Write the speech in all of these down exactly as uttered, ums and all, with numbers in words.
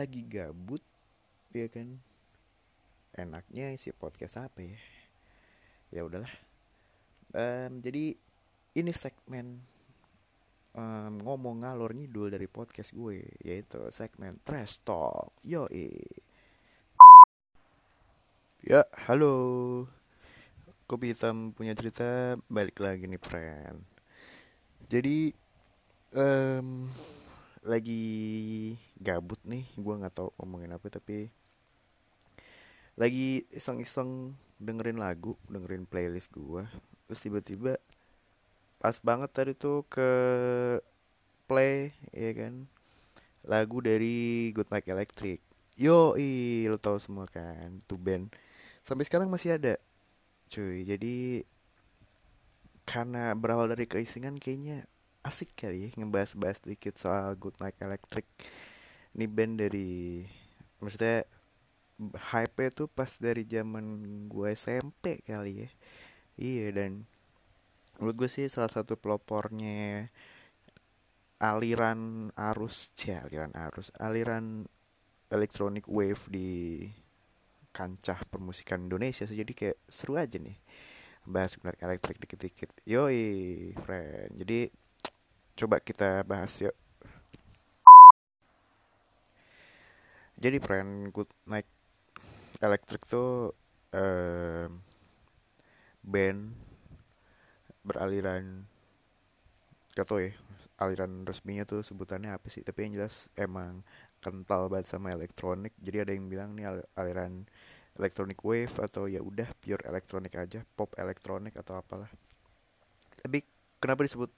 lagi gabut, ya kan? Enaknya isi podcast apa ya? Ya udahlah. Um, jadi ini segmen um, ngomong ngalor ngidul dari podcast gue, yaitu segmen Trash Talk. Yoi. Ya, halo. Kopi hitam punya cerita, balik lagi nih, friend. Jadi um, lagi gabut nih, gue nggak tahu ngomongin apa, tapi lagi iseng-iseng dengerin lagu, dengerin playlist gue. Terus tiba-tiba pas banget tadi tuh ke play, ya kan, lagu dari Goodnight Electric. Yoi, lo tau semua kan, tuh band sampai sekarang masih ada, cuy. Jadi karena berawal dari keisengan, kayaknya asik kali ya ngebahas-bahas dikit soal Goodnight Electric. Ini band dari, maksudnya hype-nya tuh pas dari zaman gue S M P kali ya. Iya, dan menurut gue sih salah satu pelopornya aliran arus ya, aliran arus aliran electronic wave di kancah permusikan Indonesia. Jadi kayak seru aja nih bahas Goodnight Electric dikit-dikit. Yoi, friend. Jadi coba kita bahas yuk. Jadi, friend, Goodnight Electric tuh eh, band beraliran, gak tau ya aliran resminya tuh sebutannya apa sih, tapi yang jelas emang kental banget sama elektronik. Jadi ada yang bilang nih al- aliran electronic wave, atau ya udah pure elektronik aja, pop elektronik atau apalah. Tapi kenapa disebut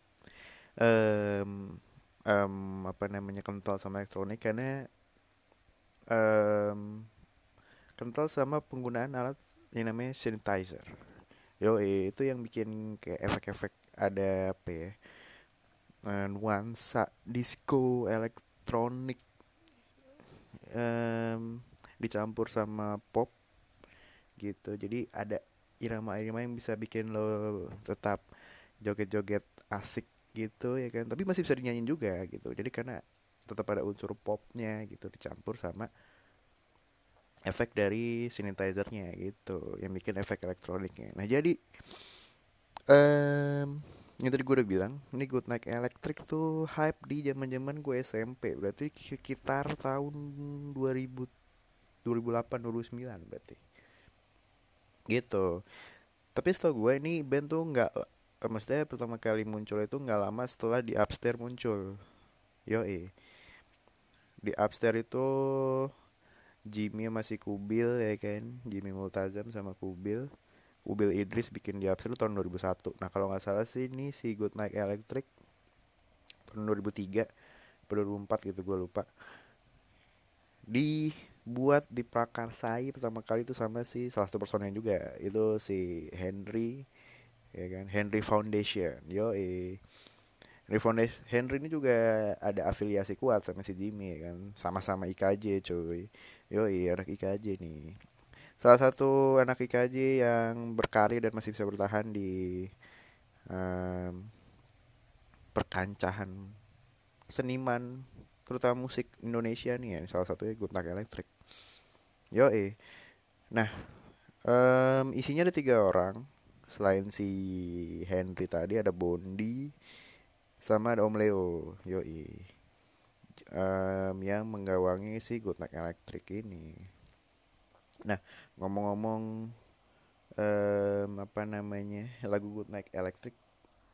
um, um, apa namanya kental sama elektronik? Karena um, kental sama penggunaan alat yang namanya synthesizer. Yo, itu yang bikin kayak efek-efek ada apa ya, uh, nuansa disco elektronik um, dicampur sama pop gitu. Jadi ada irama-irama yang bisa bikin lo tetap joget-joget asik gitu, ya kan, tapi masih bisa dinyanyiin juga gitu. Jadi karena tetap ada unsur popnya gitu dicampur sama efek dari synthesizer-nya gitu, yang bikin efek elektroniknya. Nah jadi um, yang tadi gue udah bilang, ini Goodnight Electric tuh hype di zaman-zaman gue S M P. Berarti sekitar tahun dua ribu, dua ribu delapan, dua ribu sembilan berarti gitu. Tapi setahu gue ini band tuh gak, maksudnya pertama kali muncul itu gak lama setelah di Upstairs muncul. Yoi, di Upstairs itu Jimmy masih Kubil, ya kan, Jimmy Multazam sama Kubil Kubil Idris bikin di Upstairs tahun dua ribu satu. Nah kalau gak salah sih ini si Goodnight Electric tahun dua ribu tiga atau dua ribu empat gitu, gue lupa. Dibuat, diprakarsai pertama kali itu sama si salah satu personnya juga, itu si Henry, ya kan, Henry Foundation. Yoi, Henry ini juga ada afiliasi kuat sama si Jimmy, ya kan, sama-sama I K J, cuy. Yoi, anak I K J nih, salah satu anak I K J yang berkarir dan masih bisa bertahan di um, perkancahan seniman terutama musik Indonesia nih, ya. Salah satunya Goodnight Electric. Yoi. Nah um, isinya ada tiga orang selain si Henry tadi, ada Bondi sama ada Om Leo. Yoi, um, yang menggawangi si Goodnight Electric ini. Nah ngomong-ngomong um, apa namanya lagu Goodnight Electric,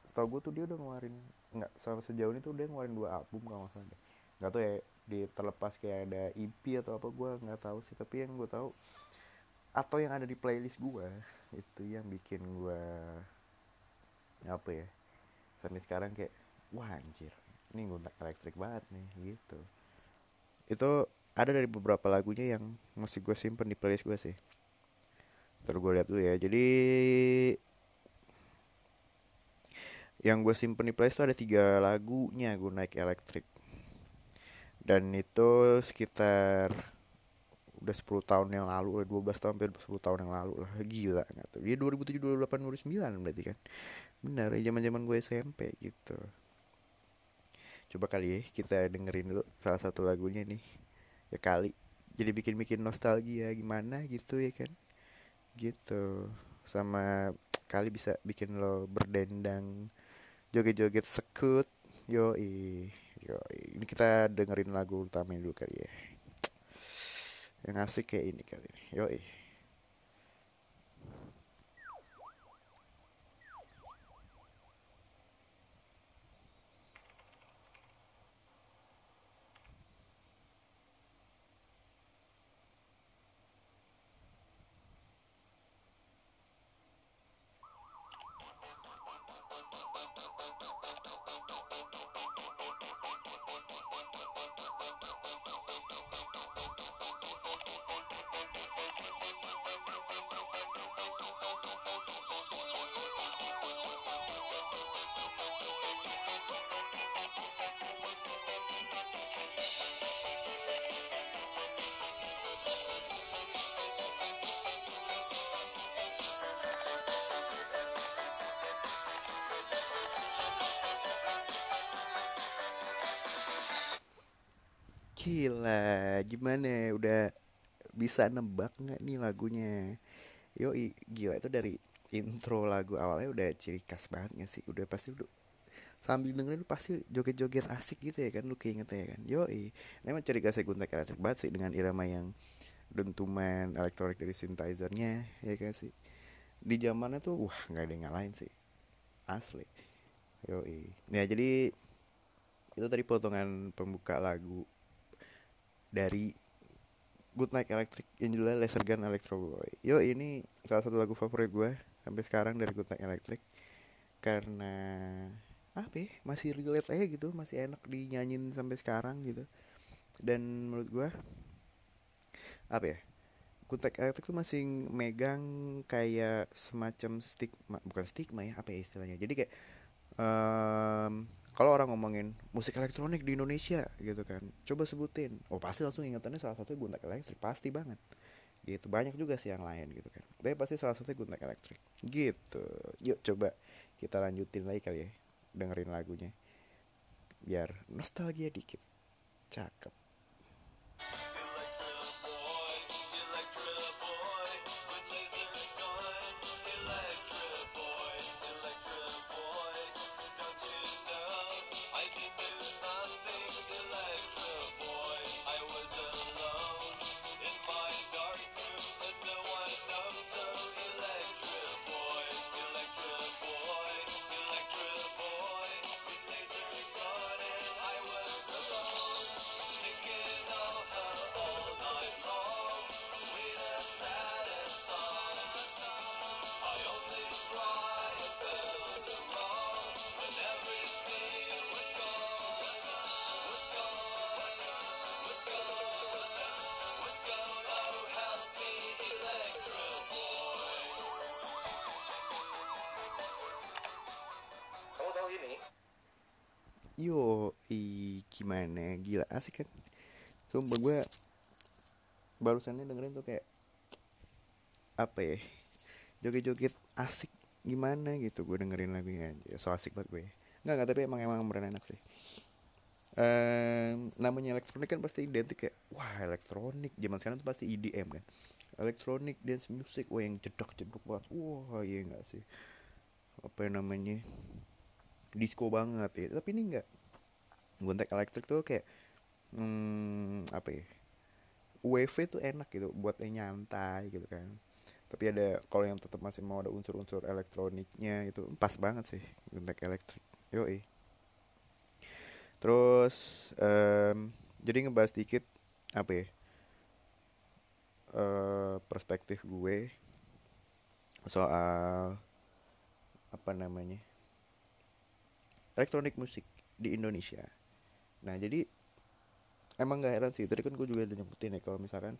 setahu gue tuh dia udah ngeluarin, nggak sampai sejauh ini tuh dia ngeluarin dua album kalau nggak salah. Nggak tahu ya di terlepas kayak ada E P atau apa, gue nggak tahu sih. Tapi yang gue tahu atau yang ada di playlist gue itu yang bikin gue apa ya sampai sekarang kayak, wah anjir, ini Goodnight Electric banget nih gitu. Itu ada dari beberapa lagunya yang masih gue simpen di playlist gue sih. Terus gue lihat dulu ya. Jadi yang gue simpen di playlist itu ada tiga lagunya Goodnight Electric. Dan itu sekitar udah sepuluh tahun yang lalu, dua belas tahun, hampir sepuluh tahun yang lalu lah. Gila gak tuh. Dia dua ribu tujuh, dua ribu delapan, dua ribu sembilan berarti kan. Benar ya, zaman-zaman gue S M P gitu. Coba kali ya kita dengerin dulu salah satu lagunya nih ya kali, jadi bikin-bikin nostalgia gimana gitu ya kan, gitu. Sama kali bisa bikin lo berdendang, joget-joget sekut, yoi, yoi. Ini kita dengerin lagu utamanya dulu kali ya, yang asik kayak ini kali ini, yoi. Gila, gimana? Udah bisa nebak gak nih lagunya? Yoi, gila, itu dari intro lagu awalnya udah ciri khas banget gak sih? Udah pasti lu sambil dengerin lu pasti joget-joget asik gitu ya kan? Lu keinget ya kan? Yoi, ini emang ciri khasnya Goodnight Electric banget sih, dengan irama yang dentuman elektronik dari synthesizer-nya, ya kan sih? Di zamannya tuh, wah gak ada yang ngalahin sih, asli. Yoi, ya jadi itu tadi potongan pembuka lagu dari Goodnight Electric yang judulnya Laser Gun Electro Boy. Yo, ini salah satu lagu favorit gue sampai sekarang dari Goodnight Electric, karena apa ya, masih relate aja gitu, masih enak dinyanyiin sampai sekarang gitu. Dan menurut gue apa ya, Goodnight Electric tuh masih megang kayak semacam stigma, bukan stigma ya, apa ya istilahnya. Jadi kayak um, kalau orang ngomongin musik elektronik di Indonesia gitu kan, coba sebutin, oh pasti langsung ingetannya salah satunya Goodnight Electric, pasti banget gitu. Banyak juga sih yang lain gitu kan, tapi pasti salah satunya Goodnight Electric gitu. Yuk coba kita lanjutin lagi kali ya, dengerin lagunya biar nostalgia dikit. Cakep. Yo, i, gimana? Gila, asik kan? Sumpah gue barusannya dengerin tuh kayak apa ya, joget-joget asik gimana gitu. Gue dengerin lagunya aja, so asik banget gue. Enggak, enggak, tapi emang emang beneran enak sih. Ehm, namanya elektronik kan pasti identik kayak, wah elektronik, zaman sekarang tuh pasti E D M kan, elektronik dance music, wah yang jedok-jedok banget. Wah iya gak sih, apa yang namanya disco banget ya. Tapi ini enggak, Goodnight Electric tuh kayak hmm, apa ya, wave tuh enak gitu, buat nyantai gitu kan. Tapi ada, kalau yang tetap masih mau ada unsur-unsur elektroniknya, itu pas banget sih Goodnight Electric. Yoi. Terus um, jadi ngebahas dikit apa ya, uh, perspektif gue soal apa namanya, elektronik musik di Indonesia. Nah jadi emang gak heran sih, tadi kan gue juga udah nyebutin ya, kalau misalkan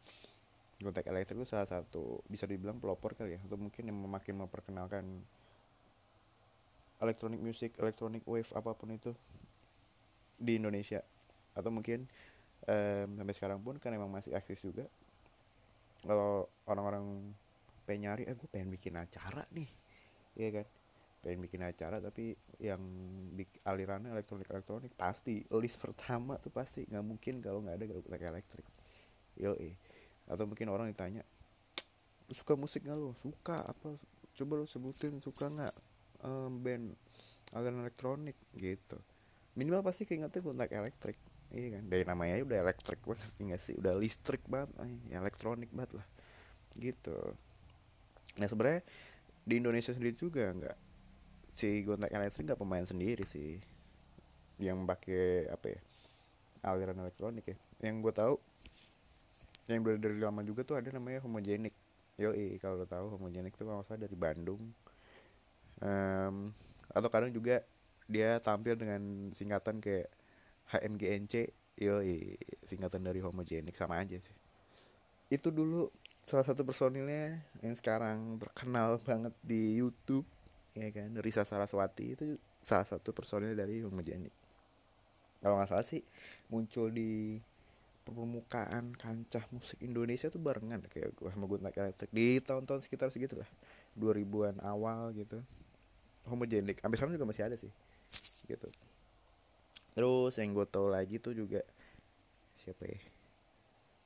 Goodnight Electric itu salah satu, bisa dibilang pelopor kali ya, atau mungkin yang makin memperkenalkan elektronik musik, elektronik wave, apapun itu di Indonesia. Atau mungkin um, sampai sekarang pun kan emang masih eksis juga. Kalau orang-orang pengen nyari, eh gue pengen bikin acara nih, iya kan, pengen bikin acara tapi yang bik- alirannya elektronik-elektronik, pasti list pertama tuh pasti, gak mungkin kalau gak ada Goodnight Electric. Yoi. Atau mungkin orang ditanya, lu suka musik nggak lu? Suka apa? Coba lu sebutin suka nggak um, band aliran elektronik gitu. Minimal pasti keingetnya Goodnight Electric, iya kan? Dari namanya aja udah elektrik banget, nggak sih? Udah listrik banget, ya, elektronik banget lah, gitu. Nah sebenarnya di Indonesia sendiri juga nggak, si Goodnight Electric nggak pemain sendiri sih, yang pakai apa ya? Aliran elektronik ya. Yang gue tahu, yang berada dari lama juga tuh ada namanya Homogenic. Yoi, kalau lo tahu Homogenic tuh kalau saya dari Bandung. Um, atau kadang juga dia tampil dengan singkatan kayak H M G N C. Yoi, singkatan dari Homogenic, sama aja sih. Itu dulu salah satu personilnya yang sekarang terkenal banget di YouTube, ya kan, Risa Saraswati, itu salah satu personil dari Homogenic. Kalau nggak salah sih muncul di permukaan kancah musik Indonesia tuh barengan kayak sama Goodnight Electric di tahun-tahun sekitar segitu lah, dua ribuan awal gitu. Homogenic sampai sekarang juga masih ada sih gitu. Terus yang gue tahu lagi tuh juga siapa ya,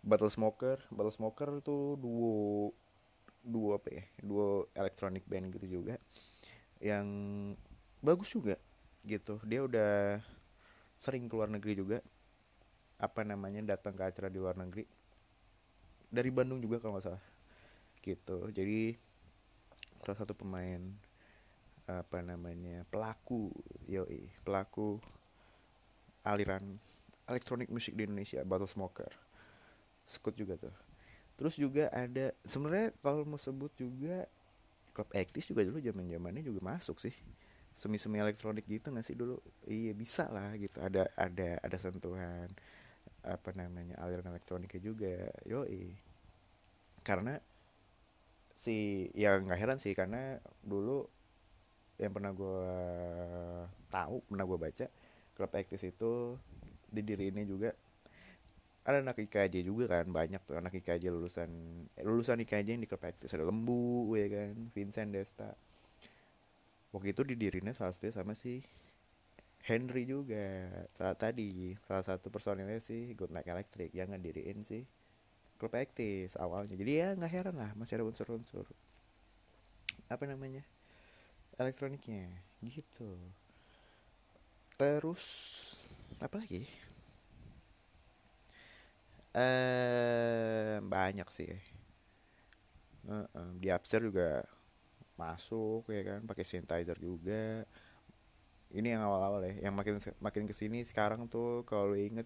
Battle Smoker. Battle Smoker tuh duo duo apa ya, duo electronic band gitu juga yang bagus juga gitu. Dia udah sering keluar negeri juga, apa namanya, datang ke acara di luar negeri, dari Bandung juga kalau nggak salah gitu. Jadi salah satu pemain apa namanya, pelaku, yoi, pelaku aliran elektronik musik di Indonesia, Battle Smoker, sekut juga tuh. Terus juga ada sebenarnya kalau mau sebut juga klub eksis juga dulu zaman zamannya juga masuk sih, semi-semi elektronik gitu nggak sih dulu? Iya bisa lah gitu, ada ada ada sentuhan apa namanya aliran elektroniknya juga, yoi. Karena si, ya nggak heran sih, karena dulu yang pernah gue tahu, pernah gue baca, klub eksis itu didiriinnya juga ada anak I K J juga kan, banyak tuh anak I K J lulusan eh, lulusan I K J yang di klub eksis, ada Lembu, ya kan, Vincent Desta. Waktu itu didirinya salah satunya sama si Henry juga. Salah tadi, salah satu personilnya si Goodnight Electric yang ngediriin si klub eksis awalnya. Jadi ya gak heran lah masih ada unsur-unsur apa namanya elektroniknya gitu. Terus apa lagi? Eh, banyak sih. Uh-uh, di Upstairs juga masuk, ya kan, pakai synthesizer juga. Ini yang awal-awal ya, yang makin makin kesini sekarang tuh kalau inget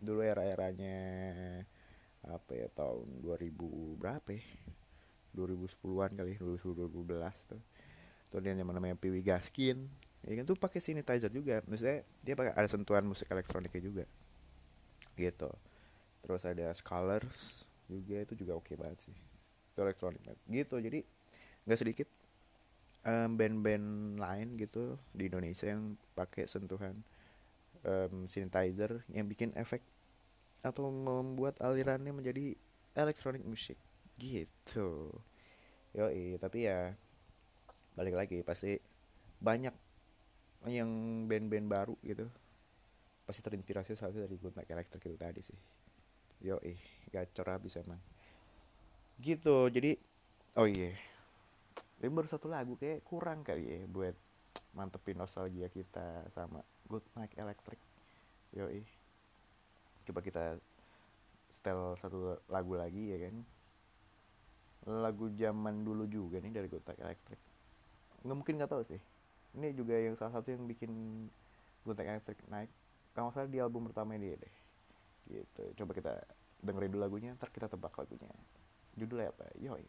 dulu era-eranya apa ya, tahun dua ribu berapa ya, dua ribu sepuluhan kali, dua ribu sebelas tuh tuh dia yang namanya P W Gaskin, ya kan, tuh pakai synthesizer juga, maksudnya dia pakai ada sentuhan musik elektroniknya juga gitu. Terus ada Scholars juga, itu juga oke okay banget sih, itu elektronik banget gitu. Jadi nggak sedikit um, band-band lain gitu di Indonesia yang pakai sentuhan um, synthesizer yang bikin efek atau membuat alirannya menjadi electronic music gitu. Yoi, tapi ya balik lagi pasti banyak yang band-band baru gitu pasti terinspirasi salah satu dari Goodnight Electric itu tadi sih. Yoi, gacor habis emang gitu. Jadi oh iya yeah. Ini baru satu lagu, kayak kurang kali ya buat mantepin nostalgia kita sama Goodnight Electric. Yoi, coba kita setel satu lagu lagi ya kan. Lagu zaman dulu juga nih dari Goodnight Electric. Nggak mungkin nggak tahu sih. Ini juga yang salah satu yang bikin Goodnight Electric naik. Kalau nggak salah di album pertama dia deh. Gitu. Coba kita dengerin dulu lagunya, ntar kita tebak lagunya. Judulnya apa? Yoi.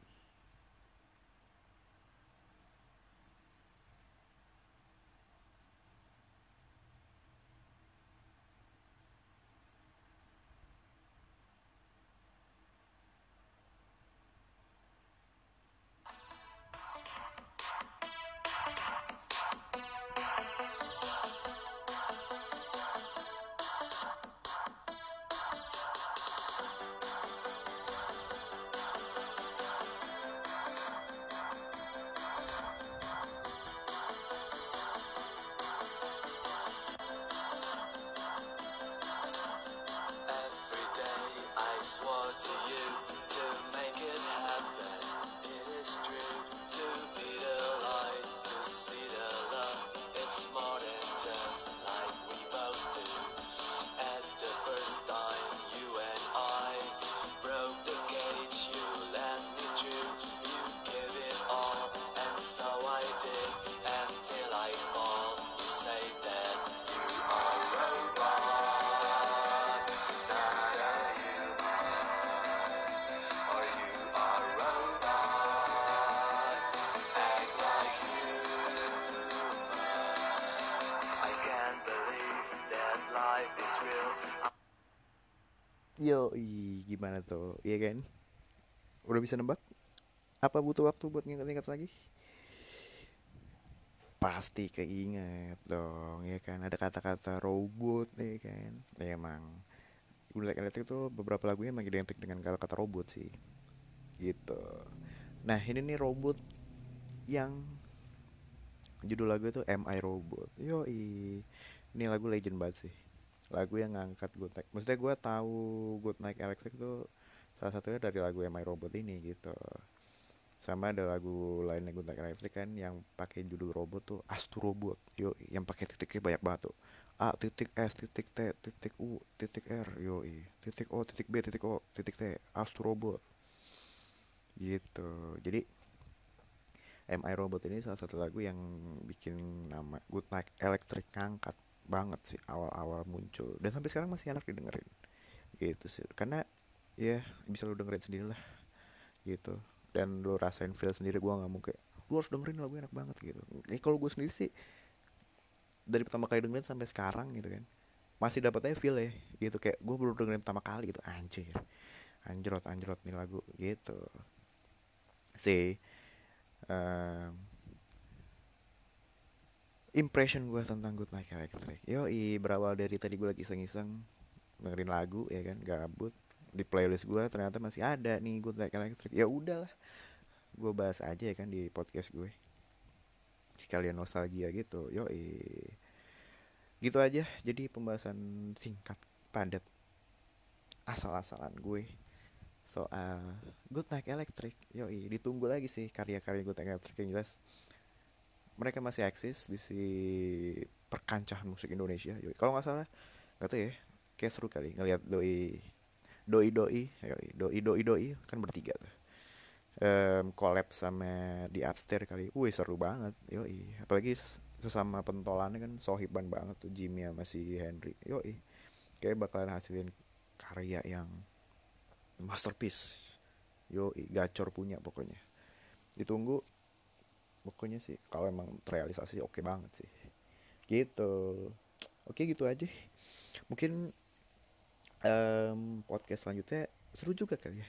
Yo, i, gimana tuh? Iya kan? Udah bisa nebak? Apa butuh waktu buat nginget-nginget lagi? Pasti keinget dong, ya kan? Ada kata-kata robot, ya kan? Ya, emang Goodnight Electric tuh beberapa lagunya emang identik dengan kata-kata robot sih, gitu. Nah, ini nih robot yang judul lagu tuh Am I Robot. Yo, i, ini lagu legend banget sih. Lagu yang ngangkat gue, maksudnya gue tahu Goodnight Electric tuh salah satunya dari lagu Am I Robot ini gitu. Sama ada lagu lainnya Goodnight Electric kan yang pakai judul robot tuh Astu Robot. Yo, yang pakai titiknya banyak banget tuh. A titik S titik T titik U titik R. Yo, titik O titik B titik O titik T Astu Robot. Gitu. Jadi Am I Robot ini salah satu lagu yang bikin nama Goodnight Electric ngangkat banget sih awal-awal muncul, dan sampai sekarang masih enak didengerin gitu sih, karena ya bisa lo dengerin sendiri lah gitu, dan lo rasain feel sendiri. Gue nggak mungkin lo harus dengerin lagu enak banget gitu. Ini kalau gue sendiri sih dari pertama kali dengerin sampai sekarang gitu kan masih dapatnya feel ya gitu, kayak gue baru dengerin pertama kali gitu, anjir anjrot anjrot nih lagu gitu sih. um, Impression gue tentang Goodnight Electric, yoi, berawal dari tadi gue lagi iseng-iseng dengerin lagu, ya kan, gabut. Di playlist gue ternyata masih ada nih Goodnight Electric. Ya udahlah, gue bahas aja ya kan di podcast gue, sekalian nostalgia gitu, yoi. Gitu aja, jadi pembahasan singkat, padat, asal-asalan gue soal Goodnight Electric, yoi. Ditunggu lagi sih karya-karya Goodnight Electric yang jelas mereka masih eksis di si perkancahan musik Indonesia. Yoi. Kalau nggak salah, nggak tahu ya, kayak seru kali ngelihat doi, doi doi, yoi. doi doi doi kan bertiga tuh, um, collab sama The Upstairs kali. Wih seru banget, yoi. Apalagi sesama pentolannya kan sohiban banget tuh, Jimmy sama si Henry, yoi. Kayak bakalan hasilin karya yang masterpiece, yoi. Gacor punya pokoknya. Ditunggu. Pokoknya sih kalau emang terrealisasi oke okay banget sih gitu. Oke okay, gitu aja. Mungkin um, podcast selanjutnya seru juga kali ya,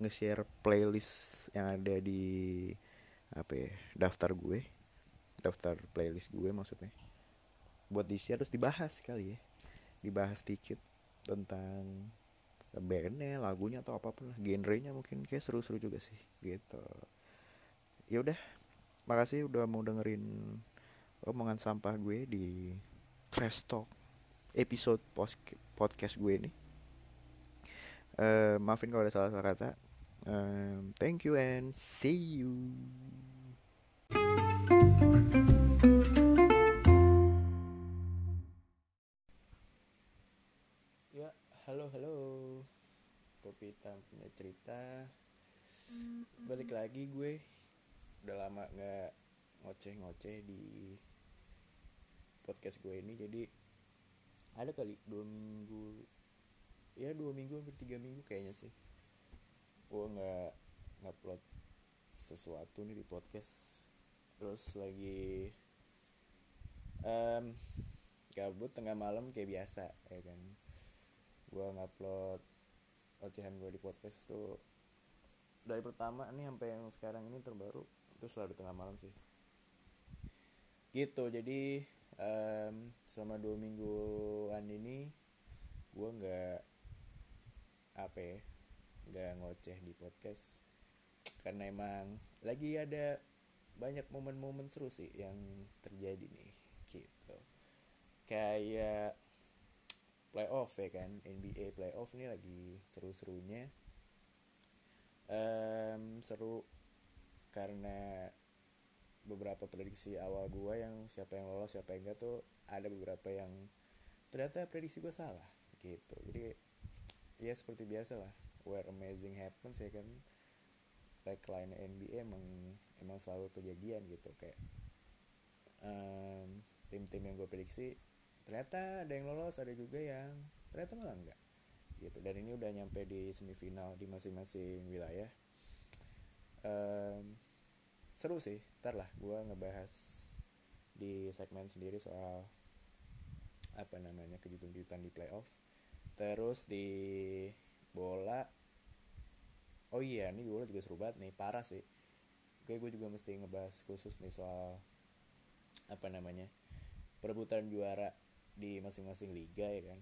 nge-share playlist yang ada di apa ya, daftar gue, daftar playlist gue maksudnya, buat di-share terus dibahas kali ya, dibahas dikit tentang bandnya, lagunya atau apapun lah, genrenya mungkin kayak seru-seru juga sih gitu. Ya udah, makasih udah mau dengerin omongan sampah gue di Trash Talk episode podcast gue ini. Uh, maafin kalau ada salah-salah kata. Uh, thank you and see you. Ya, halo halo. Kopi hitam punya cerita. Balik lagi gue. Udah lama gak ngoceh-ngoceh di podcast gue ini. Jadi ada kali dua minggu, ya dua minggu hampir tiga minggu kayaknya sih, gue gak upload sesuatu nih di podcast. Terus lagi um, gabut tengah malam kayak biasa ya kan, gue ngupload ocehan gue di podcast tuh dari pertama nih sampai yang sekarang ini terbaru itu selalu tengah malam sih gitu. Jadi um, selama dua mingguan ini gue nggak apa ya, nggak ngoceh di podcast karena emang lagi ada banyak momen-momen seru sih yang terjadi nih gitu, kayak playoff ya kan, N B A playoff ini lagi seru-serunya. um, seru karena beberapa prediksi awal gue yang siapa yang lolos siapa yang enggak tuh ada beberapa yang ternyata prediksi gue salah gitu. Jadi ya seperti biasa lah, where amazing happens ya kan, tagline N B A emang emang selalu kejadian gitu, kayak um, tim-tim yang gue prediksi ternyata ada yang lolos, ada juga yang ternyata malah enggak gitu. Dan ini udah nyampe di semifinal di masing-masing wilayah. Um, seru sih, ntar lah gue ngebahas di segmen sendiri soal apa namanya kejutan-kejutan di playoff. Terus di bola. Oh iya, ini bola juga seru banget nih, parah sih. Oke, gue juga mesti ngebahas khusus nih soal apa namanya perebutan juara di masing-masing liga ya kan.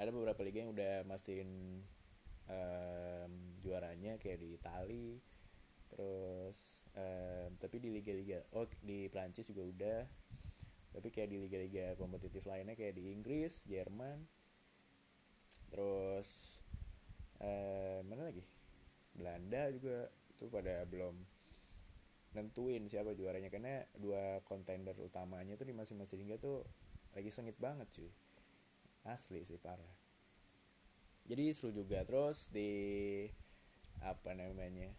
Ada beberapa liga yang udah mastiin um, juaranya kayak di Itali, terus um, tapi di liga-liga, oh di Prancis juga udah. Tapi kayak di liga-liga kompetitif lainnya kayak di Inggris, Jerman, terus eh, mana lagi, Belanda juga itu pada belum nentuin siapa juaranya karena dua kontender utamanya tuh di masing-masing liga tuh lagi sengit banget cuy, asli sih parah. Jadi seru juga. Terus di apa namanya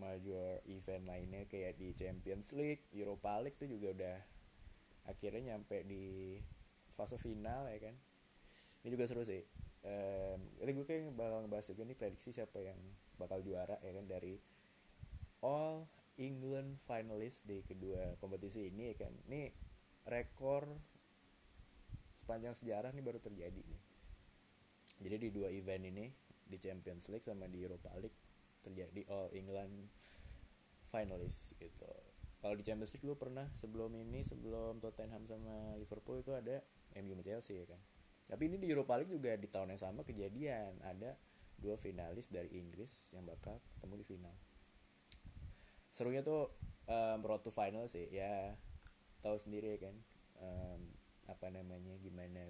major event lainnya kayak di Champions League, Europa League tuh juga udah akhirnya nyampe di fase final ya kan. Ini juga seru sih. Ehm, ini gue kayak bakal ngebahas juga nih prediksi siapa yang bakal juara ya kan dari All England finalist di kedua kompetisi ini ya kan. Ini rekor sepanjang sejarah nih baru terjadi nih. Jadi di dua event ini, di Champions League sama di Europa League terjadi All England finalist gitu. Kalau di Champions League gue pernah sebelum ini, sebelum Tottenham sama Liverpool itu ada M U sama Chelsea ya kan. Tapi ini di Europa League juga di tahun yang sama kejadian, ada dua finalis dari Inggris yang bakal ketemu di final. Serunya tuh um, road to final sih ya, tahu sendiri ya kan. um, Apa namanya gimana,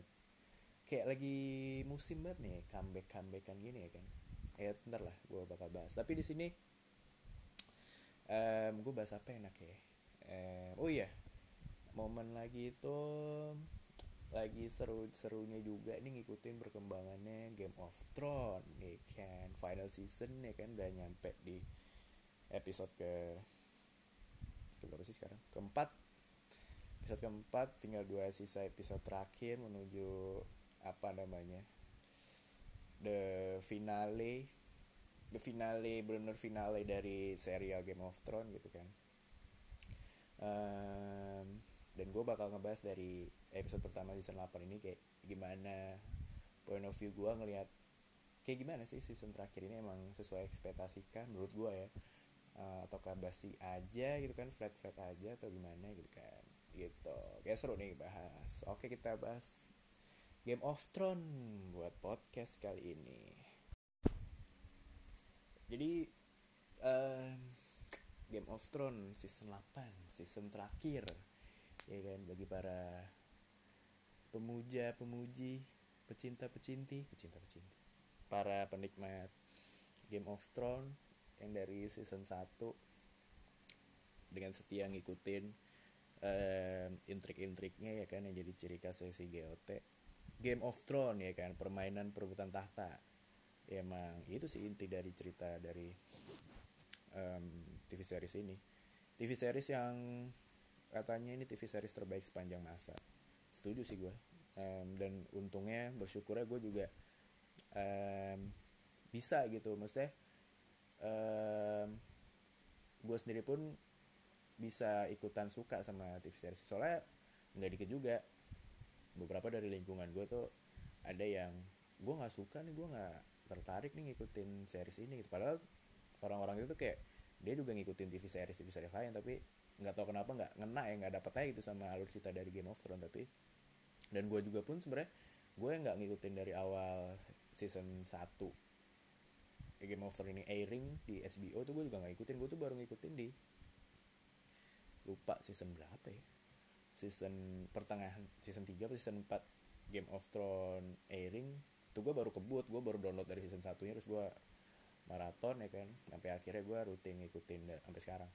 kayak lagi musim banget nih comeback-comebackan gini ya kan. Ya bentar lah gue bakal bahas. Tapi di sini um, gue bahas apa enak ya. Um, oh iya, momen lagi itu lagi seru-serunya juga nih ngikutin perkembangannya Game of Thrones ya kan, final season ya kan, udah nyampe di episode ke keberapa sih sekarang, keempat, episode keempat, tinggal dua sisa episode terakhir menuju apa namanya the finale, the finale bener finale dari serial Game of Thrones gitu kan. Um, dan gue bakal ngebahas dari episode pertama season delapan ini kayak gimana point of view gue ngelihat kayak gimana sih season terakhir ini, emang sesuai ekspektasikah menurut gue ya, uh, ataukah basi aja gitu kan, flat flat aja atau gimana gitu kan gitu. Kayak seru nih bahas. Oke, kita bahas Game of Thrones buat podcast kali ini. Jadi uh, Game of Thrones season delapan, season terakhir ya kan, bagi para pemuja pemuji, pecinta pecinti, pecinta pecinti, para penikmat Game of Thrones yang dari season satu dengan setia ngikutin um, intrik-intriknya ya kan, yang jadi ciri khas sesi G O T Game of Thrones ya kan, permainan perebutan tahta. Emang itu sih inti dari cerita dari um, T V series ini, T V series yang katanya ini T V series terbaik sepanjang masa. Setuju sih gue. um, Dan untungnya bersyukurnya gue juga um, bisa gitu. Maksudnya um, gue sendiri pun bisa ikutan suka sama T V series. Soalnya gak dikit juga, beberapa dari lingkungan gue tuh ada yang gue gak suka nih, gue gak tertarik nih ngikutin series ini gitu. Padahal orang-orang itu kayak dia juga ngikutin T V series, T V series lain, tapi nggak tahu kenapa nggak ngena ya, nggak dapet aja gitu sama alur cerita dari Game of Thrones. Tapi dan gue juga pun sebenarnya gue nggak ngikutin dari awal season satu Game of Thrones ini airing di H B O tuh, gue juga nggak ngikutin. Gue tuh baru ngikutin di lupa season berapa ya, season pertengahan, season tiga atau season empat Game of Thrones airing tuh gue baru kebut. Gue baru download dari season satunya, terus gue maraton ya kan, sampai akhirnya gue rutin ngikutin sampai sekarang.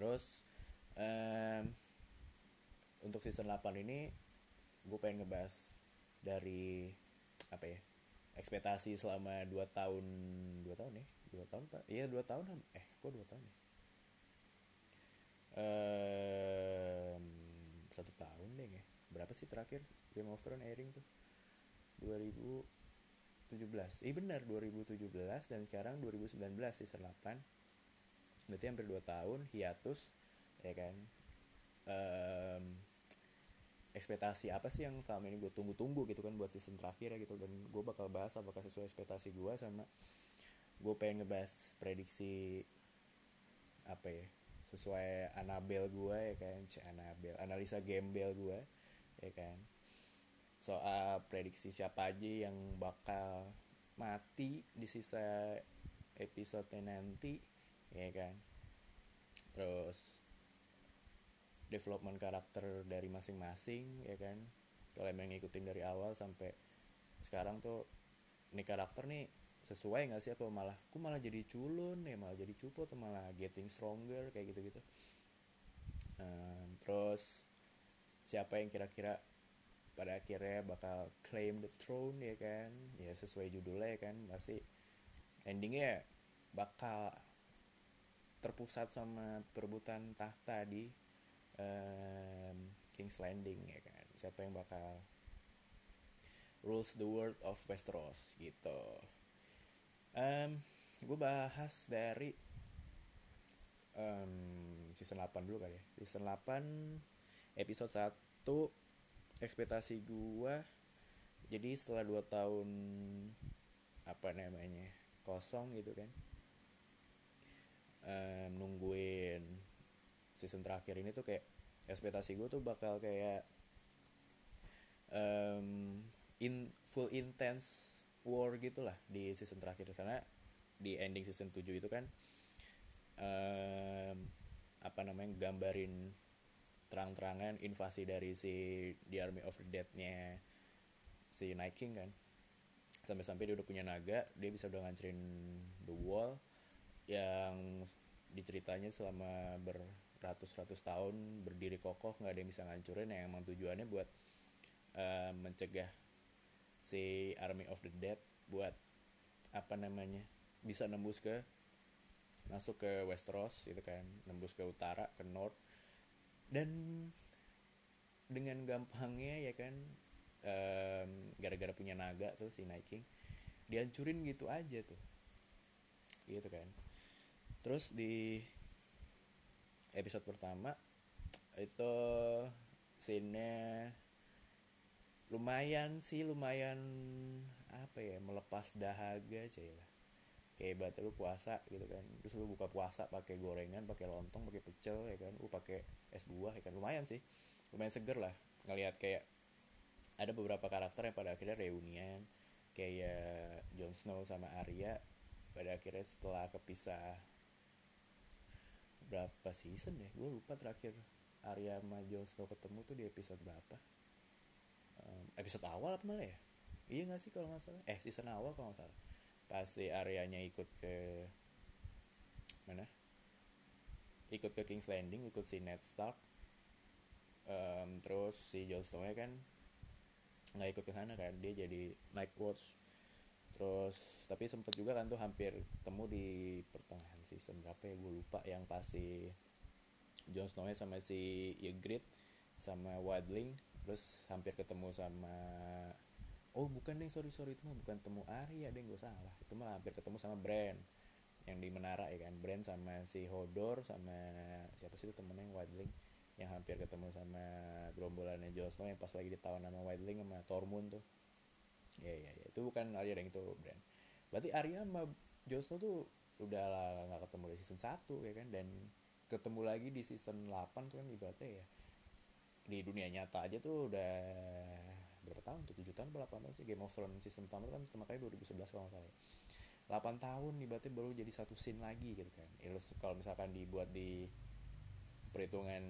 Terus um, untuk season delapan ini gue pengen ngebahas dari apa ya, ekspektasi selama dua tahun dua tahun ya dua tahun iya dua tahun eh kok dua tahun ya um, satu tahun deh ya, berapa sih terakhir Game of Thrones airing tuh, dua ribu tujuh belas eh benar dua ribu tujuh belas, dan sekarang dua ribu sembilan belas season delapan. Berarti hampir dua tahun hiatus ya kan. um, ekspektasi apa sih yang selama ini gue tunggu-tunggu gitu kan buat season terakhir ya gitu. Dan gue bakal bahas apakah sesuai ekspektasi gue, sama gue pengen ngebahas prediksi apa ya, sesuai Anabel gue ya kan, C Anabel, analisa gembel gue ya kan, soal prediksi siapa aja yang bakal mati di sisa episode-nya nanti ya kan. Terus development karakter dari masing-masing ya kan, kalau emang ngikutin dari awal sampai sekarang tuh nih karakter nih sesuai nggak sih, atau malah aku malah jadi culun ya, malah jadi cupu, atau malah getting stronger kayak gitu-gitu. Um, terus siapa yang kira-kira pada akhirnya bakal claim the throne ya kan, ya sesuai judulnya ya kan, pasti endingnya bakal terpusat sama perebutan tahta di Um, King's Landing ya kan, siapa yang bakal rules the world of Westeros gitu. Um, gue bahas dari um, season delapan dulu kali ya. Season delapan episode satu, ekspektasi gue. Jadi setelah dua tahun apa namanya kosong gitu kan, um, nungguin season terakhir ini tuh kayak ekspektasi gue tuh bakal kayak um, in full intense war gitulah di season terakhir, karena di ending season tujuh itu kan um, apa namanya gambarin terang-terangan invasi dari si The Army of the Dead-nya si Night King kan, sampai-sampai dia udah punya naga, dia bisa udah ngancurin the wall yang diceritanya selama ber ratus-ratus tahun berdiri kokoh, nggak ada yang bisa ngancurin, yang emang tujuannya buat uh, mencegah si Army of the Dead buat apa namanya bisa nembus ke masuk ke Westeros itu kan, nembus ke utara ke North, dan dengan gampangnya ya kan, um, gara-gara punya naga tuh si Night King dihancurin gitu aja tuh gitu kan. Terus di episode pertama itu scene-nya lumayan sih, lumayan apa ya, melepas dahaga cila, kayak buat lu puasa gitu kan, terus lu buka puasa pakai gorengan, pakai lontong, pakai pecel ya kan, lu pakai es buah ya kan, lumayan sih, lumayan seger lah ngelihat kayak ada beberapa karakter yang pada akhirnya reunian, kayak Jon Snow sama Arya pada akhirnya setelah kepisah berapa season ya, gue lupa terakhir Arya sama Jon Snow ketemu tuh di episode berapa, um, episode awal apa malah ya, iya nggak sih kalau nggak salah, eh season awal kalau nggak salah, pasti Aryanya ikut ke mana, ikut ke King's Landing, ikut si Ned Stark, um, terus si Jon Snow nya kan nggak ikut ke sana kan, dia jadi Night Watch. Terus tapi sempet juga kan tuh hampir ketemu di pertengahan season berapa ya, gue lupa, yang pasti Jon Snow nya sama si Ygritte sama Wildling, terus hampir ketemu sama, oh bukan deh, sorry sorry itu mah bukan temu Arya deh, gue salah, itu mah hampir ketemu sama Bran yang di menara ya kan, Bran sama si Hodor sama siapa sih itu temennya yang Wildling, yang hampir ketemu sama gerombolannya Jon Snow yang pas lagi ditawan sama Wildling sama Tormund tuh. Ya ya ya, itu bukan Arya yang itu Bran. Berarti Arya sama Jon Snow tuh udah enggak ketemu di season satu ya kan, dan ketemu lagi di season delapan tuh kan ibaratnya ya. Di dunia nyata aja tuh udah berapa tahun? tujuh tahun berapa tahun sih Game of Thrones season pertama kan pertama kali dua ribu sebelas kalau enggak salah. delapan tahun ibaratnya baru jadi satu scene lagi gitu kan. Kalau misalkan dibuat di perhitungan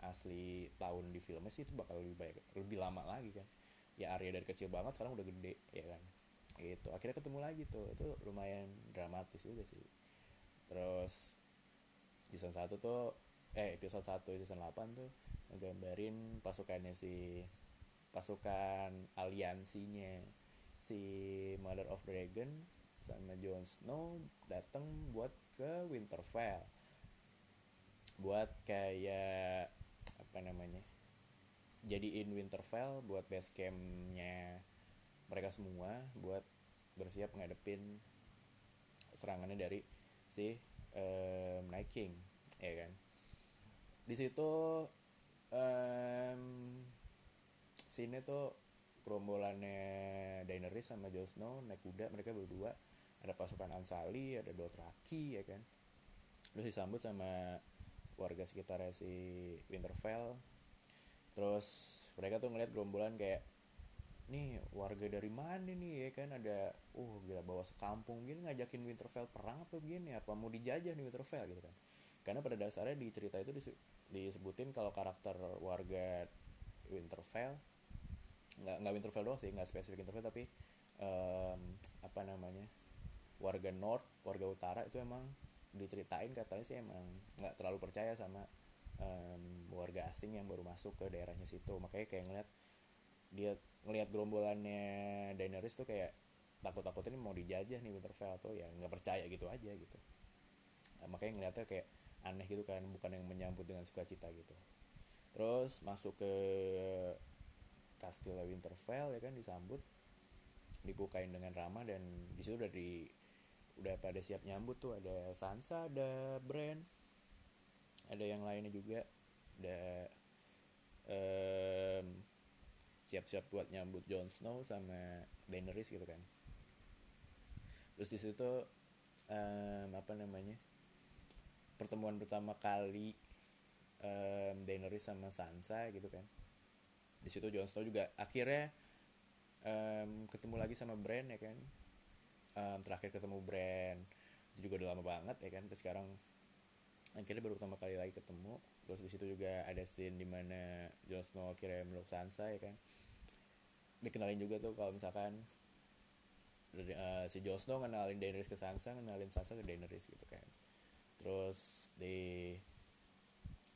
asli tahun di filmnya sih itu bakal lebih banyak, lebih lama lagi kan. Ya Arya dari kecil banget sekarang udah gede ya kan, gitu akhirnya ketemu lagi tuh, itu lumayan dramatis juga sih. Terus season satu tuh eh episode satu season delapan tuh nggambarin pasukannya si pasukan aliansinya si Mother of Dragon sama Jon Snow datang buat ke Winterfell buat kayak apa namanya jadiin Winterfell buat base campnya mereka semua, buat bersiap ngadepin serangannya dari si um, Night King ya kan. Di situ um, scene-nya tuh kerombolannya Daenerys sama Jon Snow naik kuda, mereka berdua, ada pasukan Ansali, ada Dothraki ya kan. Terus disambut sama warga sekitarnya si Winterfell. Terus mereka tuh ngeliat gerombolan kayak, nih warga dari mana nih ya kan, ada uh gila bawa sekampung gini ngajakin Winterfell perang apa begini, apa mau dijajah nih Winterfell gitu kan. Karena pada dasarnya di cerita itu disebutin kalau karakter warga Winterfell, nggak nggak Winterfell doang sih, nggak spesifik Winterfell, tapi um, apa namanya warga North, warga Utara itu emang diceritain katanya sih emang nggak terlalu percaya sama um, warga asing yang baru masuk ke daerahnya situ, makanya kayak ngeliat dia ngelihat gerombolannya Daenerys tuh kayak takut-takutin mau dijajah nih Winterfell tuh, ya nggak percaya gitu aja gitu. Nah, makanya ngelihatnya kayak aneh gitu kan, bukan yang menyambut dengan sukacita gitu. Terus masuk ke kastil Winterfell ya kan, disambut, dibukain dengan ramah, dan di situ udah di udah pada siap nyambut tuh, ada Sansa, ada Bran, ada yang lainnya juga, ada um, siap-siap buat nyambut Jon Snow sama Daenerys gitu kan. Terus di situ um, apa namanya pertemuan pertama kali um, Daenerys sama Sansa gitu kan. Di situ Jon Snow juga akhirnya um, ketemu lagi sama Bran ya kan. Um, terakhir ketemu Bran itu juga udah lama banget ya kan. Terus sekarang akhirnya baru pertama kali lagi ketemu. Terus di situ juga ada scene di mana Jon Snow akhirnya meluk Sansa ya kan. Dikenalin juga tuh kalau misalkan uh, si Jon Snow kenalin Daenerys ke Sansa, kenalin Sansa ke Daenerys gitu kan. Terus di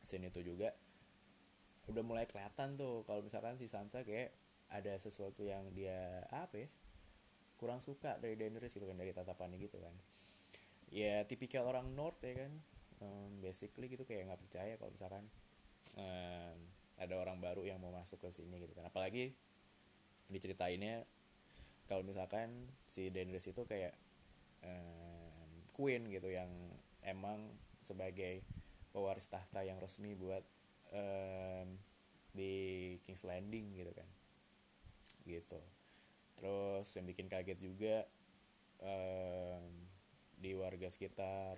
scene itu juga udah mulai kelihatan tuh kalau misalkan si Sansa kayak ada sesuatu yang dia apa ya, kurang suka dari Daenerys gitu kan, dari tatapannya gitu kan. Ya tipikal orang North ya kan. Um, basically gitu kayak nggak percaya kalau misalkan um, ada orang baru yang mau masuk ke sini gitu kan, apalagi diceritainnya kalau misalkan si Daenerys itu kayak um, queen gitu yang emang sebagai pewaris tahta yang resmi buat um, di King's Landing gitu kan gitu. Terus yang bikin kaget juga um, di warga sekitar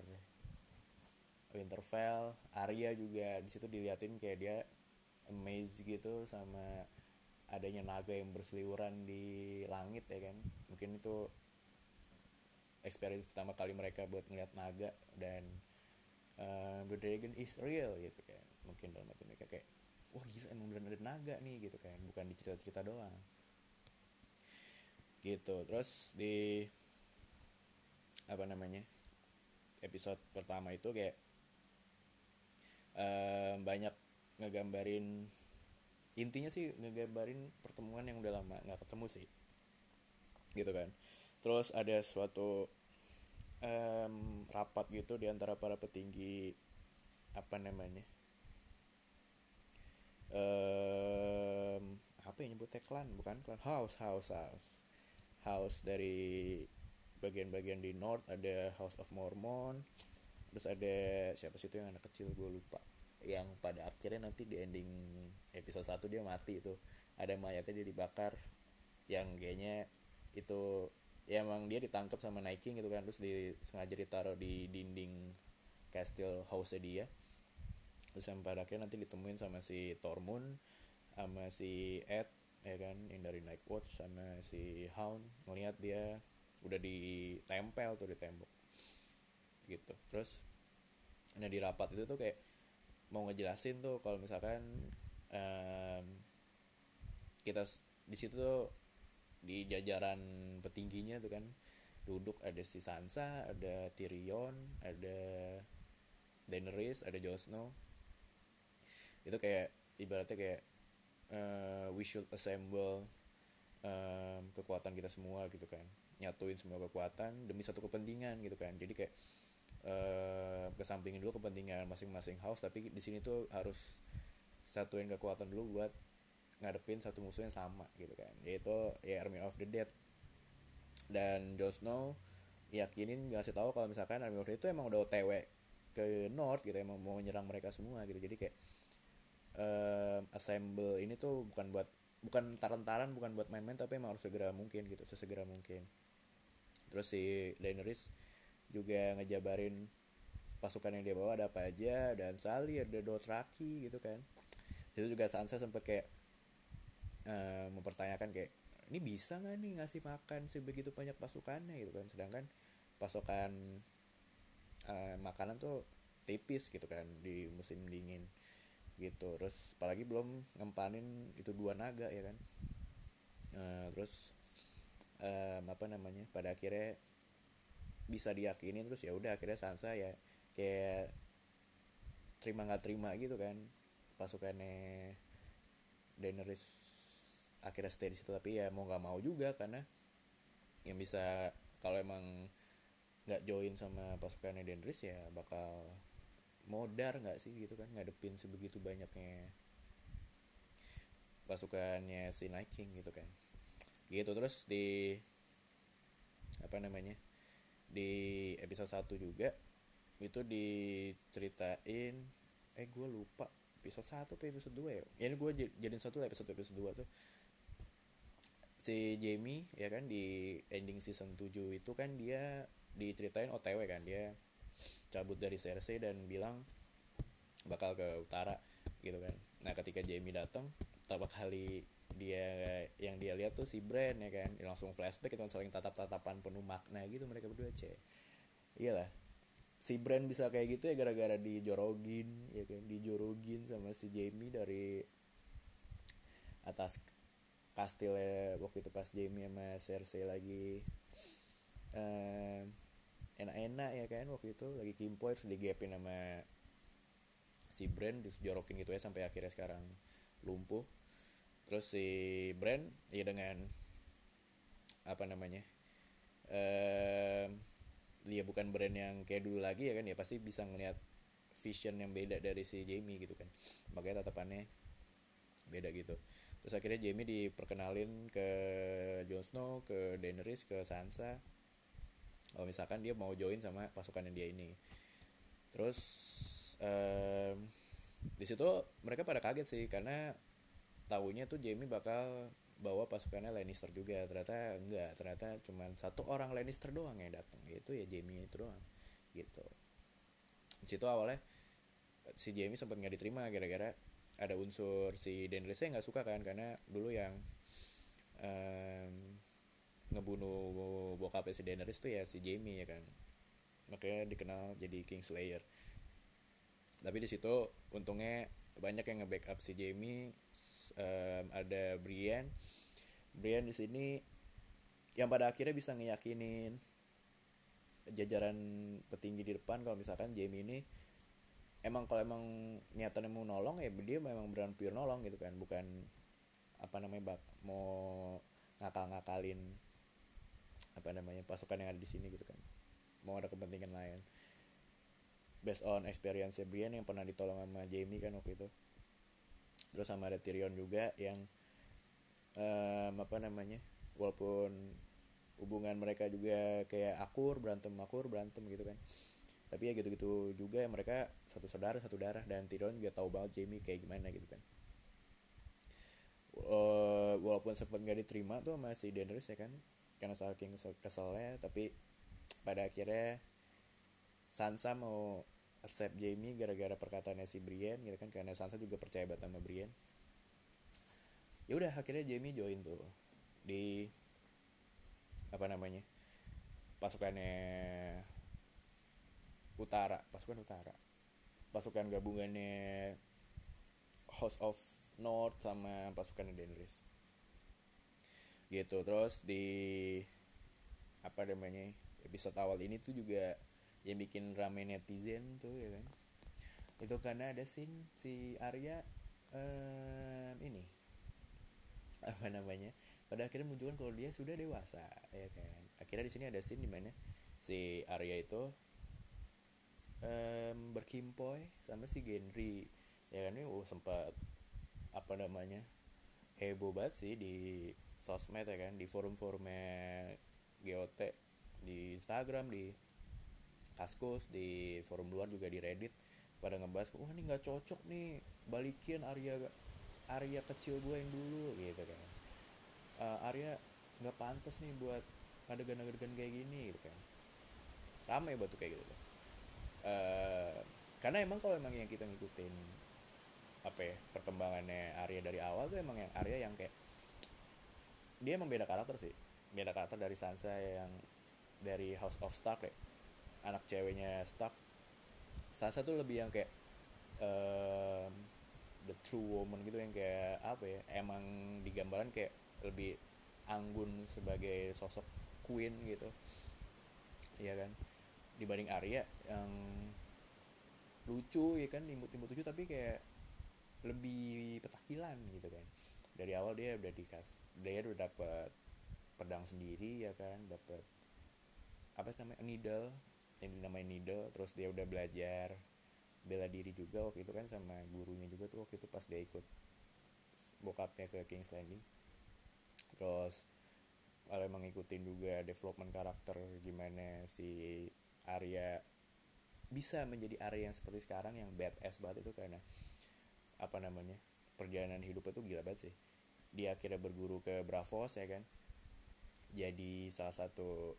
Winterfell, Arya juga di situ diliatin kayak dia amazed gitu sama adanya naga yang berseliweran di langit ya kan. Mungkin itu experience pertama kali mereka buat ngeliat naga, dan uh, the dragon is real gitu kan. Mungkin dalam hati mereka kayak wah gila emang bener ada naga nih gitu kan, bukan di cerita-cerita doang gitu. Terus di apa namanya episode pertama itu kayak Um, banyak ngegambarin, intinya sih ngegambarin pertemuan yang udah lama gak ketemu sih gitu kan. Terus ada suatu um, rapat gitu di antara para petinggi apa namanya um, apa yang nyebutnya klan, bukan klan, house house house house dari bagian-bagian di North. Ada House of Mormont, terus ada siapa sih itu yang anak kecil gue lupa, yang pada akhirnya nanti di ending episode satu dia mati itu, ada mayatnya dia dibakar, yang kayaknya itu ya emang dia ditangkap sama Night King gitu kan, terus disengaja ditaruh di dinding castle house-nya dia. Terus yang pada akhirnya nanti ditemuin sama si Tormund, sama si Ed ya kan, yang dari Night Watch, sama si Hound, ngelihat dia udah ditempel tuh di tembok gitu. Terus nah di rapat itu tuh kayak mau ngejelasin tuh kalau misalkan um, kita di situ tuh di jajaran petingginya tuh kan duduk ada si Sansa, ada Tyrion, ada Daenerys, ada Jon Snow. Itu kayak ibaratnya kayak uh, we should assemble um, kekuatan kita semua gitu kan, nyatuin semua kekuatan demi satu kepentingan gitu kan. Jadi kayak eh, kesampingin dulu kepentingan masing-masing house, tapi di sini tuh harus satuin kekuatan dulu buat ngadepin satu musuh yang sama gitu kan, yaitu ya Army of the Dead. Dan Jon Snow yakinin ngasih tahu kalau misalkan Army of the Dead itu emang udah O T W ke North gitu, emang mau nyerang mereka semua gitu. Jadi kayak eh, assemble ini tuh bukan buat bukan taran-taran, bukan buat main-main, tapi emang harus segera mungkin gitu, sesegera mungkin. Terus si Daenerys juga ngejabarin pasukan yang dia bawa ada apa aja, dan Sally ada Dothraki gitu kan. Itu juga Sansa sempat kayak uh, mempertanyakan kayak, ini bisa nggak nih ngasih makan sebegitu banyak pasukannya gitu kan, sedangkan pasokan uh, makanan tuh tipis gitu kan di musim dingin gitu. Terus apalagi belum ngempanin itu dua naga ya kan. Uh, terus uh, apa namanya, pada akhirnya bisa diyakini. Terus ya udah akhirnya Sansa ya kayak terima nggak terima gitu kan, pasukannya Daenerys akhirnya stay di situ. Tapi ya mau nggak mau juga, karena yang bisa kalau emang nggak join sama pasukannya Daenerys ya bakal modar nggak sih gitu kan, ngadepin sebegitu banyaknya pasukannya si Night King gitu kan gitu. Terus di apa namanya, di episode satu juga itu diceritain, eh gue lupa episode satu atau episode dua ya, ya ini gue jadiin satu lah, episode episode dua tuh si Jaime ya kan, di ending season tujuh itu kan dia diceritain O T W kan, dia cabut dari Cersei dan bilang bakal ke utara gitu kan. Nah ketika Jaime datang, pertama kali dia yang dia lihat tuh si Bran ya kan, dia langsung flashback itu kan, saling tatap-tatapan penuh makna gitu mereka berdua. C iyalah si Bran bisa kayak gitu ya gara-gara dijorogin ya kan, dijorogin sama si Jaime dari atas kastilnya waktu itu pas Jaime sama Cersei lagi uh, enak-enak ya kan waktu itu lagi kimpo, terus digepin sama si Bran, disjorokin gitu ya sampai akhirnya sekarang lumpuh. Terus si Bran ya dengan apa namanya, ehm, dia bukan Bran yang kayak dulu lagi ya kan, ya pasti bisa ngelihat vision yang beda dari si Jaime gitu kan, makanya tatapannya beda gitu. Terus akhirnya Jaime diperkenalin ke Jon Snow, ke Daenerys, ke Sansa kalau misalkan dia mau join sama pasukan yang dia ini. Terus eh, di situ mereka pada kaget sih, karena tahunya tuh Jaime bakal bawa pasukannya Lannister juga, ternyata enggak, ternyata cuma satu orang Lannister doang yang datang gitu ya, Jaime itu doang gitu. Di situ awalnya si Jaime sempat nggak diterima gara-gara ada unsur si Daenerys yang nggak suka kan, karena dulu yang eh, ngebunuh bokapnya si Daenerys tuh ya si Jaime ya kan, makanya dikenal jadi Kingslayer. Tapi di situ untungnya banyak yang nge-backup si Jaime, um, ada Brienne. Brienne di sini yang pada akhirnya bisa ngeyakinin jajaran petinggi di depan kalau misalkan Jaime ini emang kalau emang niatannya mau nolong ya dia memang beneran pure nolong gitu kan, bukan apa namanya bak mau ngakal-ngakalin apa namanya pasukan yang ada di sini gitu kan, mau ada kepentingan lain. Based on experience Brienne yang pernah ditolong sama Jaime kan waktu itu. Terus sama ada Tyrion juga yang um, apa namanya, walaupun hubungan mereka juga kayak akur berantem akur berantem gitu kan, tapi ya gitu-gitu juga ya, mereka satu saudara satu darah, dan Tyrion juga tahu banget Jaime kayak gimana gitu kan. Uh, walaupun sempat gak diterima tuh sama si Daenerys ya kan, karena saking keselnya, tapi pada akhirnya Sansa mau accept Jaime gara-gara perkataannya si Brienne gitu kan, karena Sansa juga percaya banget sama Brienne. Ya udah akhirnya Jaime join tuh di apa namanya pasukannya utara, pasukan utara, pasukan gabungannya House of North sama pasukan Daenerys gitu. Terus di apa namanya episode awal ini tuh juga yang bikin rame netizen tuh ya kan, itu karena ada scene si Arya um, ini apa namanya pada akhirnya munculkan kalau dia sudah dewasa ya kan. Akhirnya di sini ada scene di mana si Arya itu um, berkimpoi sama si Gendry ya kan. Oh sempat apa namanya heboh banget sih di sosmed ya kan, di forum-forumnya G O T, di Instagram, di Kaskus, di forum luar juga, di Reddit pada ngebahas, wah ini nggak cocok nih, balikin Arya Arya kecil gue yang dulu gitu kan, uh, Arya nggak pantas nih buat adegan-adegan kayak gini gitu kan, ramai batu kayak gitu kan. Uh, karena emang kalau emang yang kita ngikutin apa ya, perkembangannya Arya dari awal tuh emang yang Arya yang kayak dia emang beda karakter sih, beda karakter dari Sansa yang dari House of Stark ya, anak ceweknya Stark. Sansa tuh lebih yang kayak um, the true woman gitu, yang kayak apa ya, emang digambaran kayak lebih anggun sebagai sosok queen gitu, iya kan, dibanding Arya yang lucu ya kan, imut-imut lucu tapi kayak lebih petakilan gitu kan. Dari awal dia udah dikas, dia udah dapat pedang sendiri ya kan, dapat apa namanya needle, yang dinamain needle, terus dia udah belajar bela diri juga waktu itu kan sama gurunya juga tuh waktu itu pas dia ikut bokapnya ke King's Landing. Terus kalau emang ngikutin juga development karakter gimana si Arya bisa menjadi Arya yang seperti sekarang yang badass banget itu, karena apa namanya, perjalanan hidupnya tuh gila banget sih. Dia akhirnya berguru ke Braavos ya kan, jadi salah satu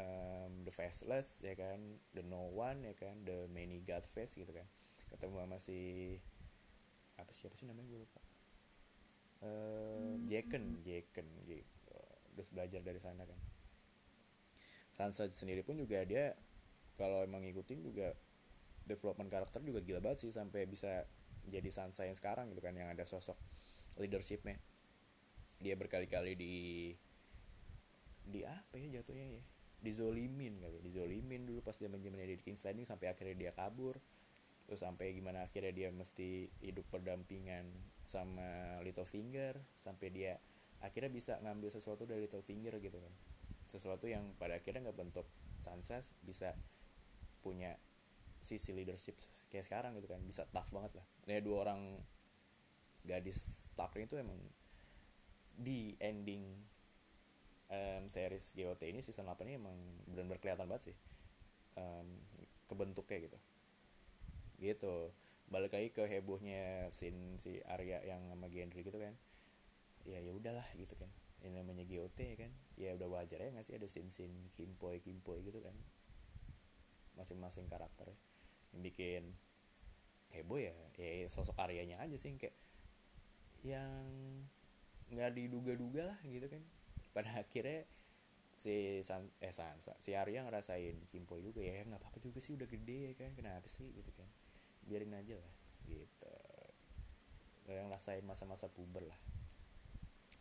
um, the faceless ya kan, the no one ya kan, the many god face gitu kan. Ketemu sama si apa siapa sih namanya gue lupa, um, Jaqen Jaqen gitu, terus belajar dari sana kan. Sansa sendiri pun juga dia kalau emang ngikutin juga development karakter juga gila banget sih, sampai bisa jadi Sansa yang sekarang gitu kan, yang ada sosok leadershipnya. Dia berkali-kali di di apa ya jatuhnya ya, dizolimin kali, dizolimin dulu pas dia menjamnya di King's Landing sampai akhirnya dia kabur, terus sampai gimana akhirnya dia mesti hidup berdampingan sama Littlefinger, sampai dia akhirnya bisa ngambil sesuatu dari Littlefinger gitu kan, sesuatu yang pada akhirnya nggak bentuk Sansa bisa punya sisi leadership kayak sekarang gitu kan, bisa tough banget lah. Ya dua orang gadis Stark itu emang di ending um, series G O T ini season eight ini emang benar-benar kelihatan banget sih um, kebentuknya gitu. Gitu. Balik lagi ke hebohnya scene si Arya yang sama Gendry gitu kan. Ya ya udahlah gitu kan. Ini namanya G O T ya kan. Ya udah wajar ya nggak sih ada scene-scene kimpoi-kimpoi gitu kan. Masing-masing karakternya yang bikin heboh ya, ya sosok Aryanya aja sih kayak yang nggak diduga-duga lah gitu kan. Pada akhirnya si San, eh Sansa si Arya ngerasain kimpoi juga ya, nggak apa-apa juga sih udah gede ya kan, kenapa sih gitu kan, biarin aja lah gitu, yang ngerasain masa-masa puber lah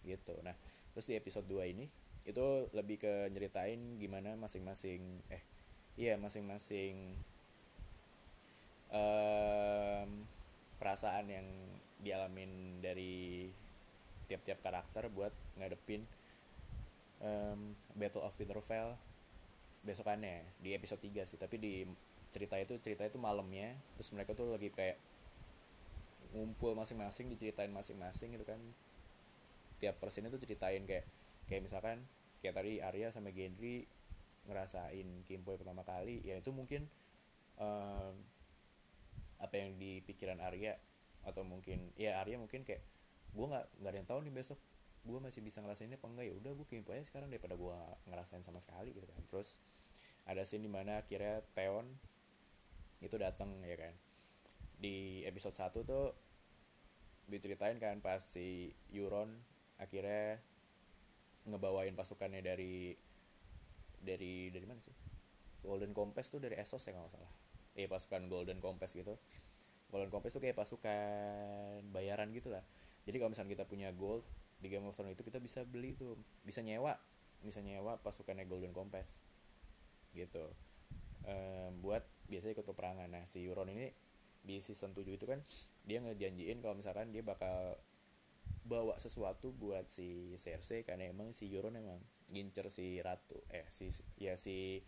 gitu. Nah terus di episode two ini itu lebih ke nyeritain gimana masing-masing eh Iya masing-masing um, perasaan yang dialamin dari tiap-tiap karakter buat ngadepin um, Battle of Winterfell besokannya di episode three sih. Tapi di cerita itu cerita itu malamnya, terus mereka tuh lagi kayak ngumpul masing-masing, diceritain masing-masing gitu kan. Tiap persen itu ceritain kayak kayak misalkan kayak tadi Arya sama Gendry ngerasain kimpoi pertama kali, ya itu mungkin um, apa yang di pikiran Arya, atau mungkin ya Arya mungkin kayak gue nggak nggak ada yang tahu nih besok gue masih bisa ngerasainnya apa enggak, ya udah gue kimpoi sekarang daripada gue ngerasain sama sekali gitu kan. Terus ada scene dimana akhirnya Theon itu datang ya kan, di episode one tuh diceritain kan pas si Euron akhirnya ngebawain pasukannya dari dari dari mana sih Golden Compass tuh, dari Essos ya kalau nggak salah, eh pasukan Golden Compass gitu. Golden Compass tuh kayak pasukan bayaran gitu lah. Jadi kalau misalnya kita punya gold di Game of Thrones itu kita bisa beli tuh, bisa nyewa bisa nyewa pasukannya Golden Compass gitu ehm, buat biasanya ikut peperangan. Nah si Euron ini di season seven itu kan dia ngejanjiin kalau misalkan dia bakal bawa sesuatu buat si Cersei, karena emang si Euron emang ngincer si ratu eh si ya si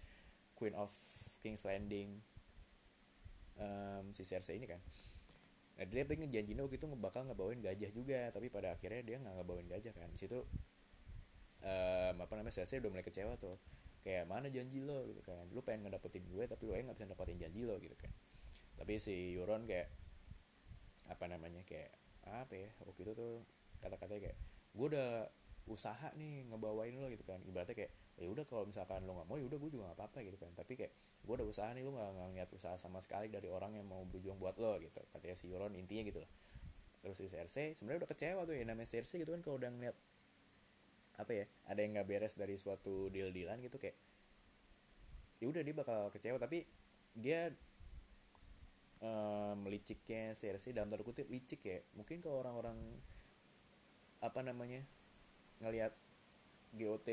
Queen of King's Landing um, si Cersei ini kan. Nah dia pengen janjinya waktu itu bakal ngebawain gajah juga, tapi pada akhirnya dia nggak ngebawain gajah kan. Di situ um, apa namanya Cersei udah mulai kecewa tuh, kayak mana janji lo gitu kan, lu pengen ngedapetin gue tapi lo nggak bisa dapetin janji lo gitu kan. Tapi si Euron kayak apa namanya kayak apa ya, waktu itu tuh kata-katanya kayak, gue udah usaha nih ngebawain lo gitu kan, ibaratnya kayak ya udah kalau misalkan lo nggak mau ya udah gue juga nggak apa-apa gitu kan, tapi kayak gue udah usaha nih, lo nggak ngeliat usaha sama sekali dari orang yang mau berjuang buat lo gitu, katanya si Euron intinya gitu lah. Terus si Cersei sebenarnya udah kecewa tuh ya, namanya Cersei gitu kan, kalau udah ngeliat apa ya ada yang nggak beres dari suatu deal-dealan gitu kayak ya udah dia bakal kecewa, tapi dia um, liciknya Cersei dalam tanda kutip licik ya, mungkin kalau orang-orang apa namanya ngelihat G O T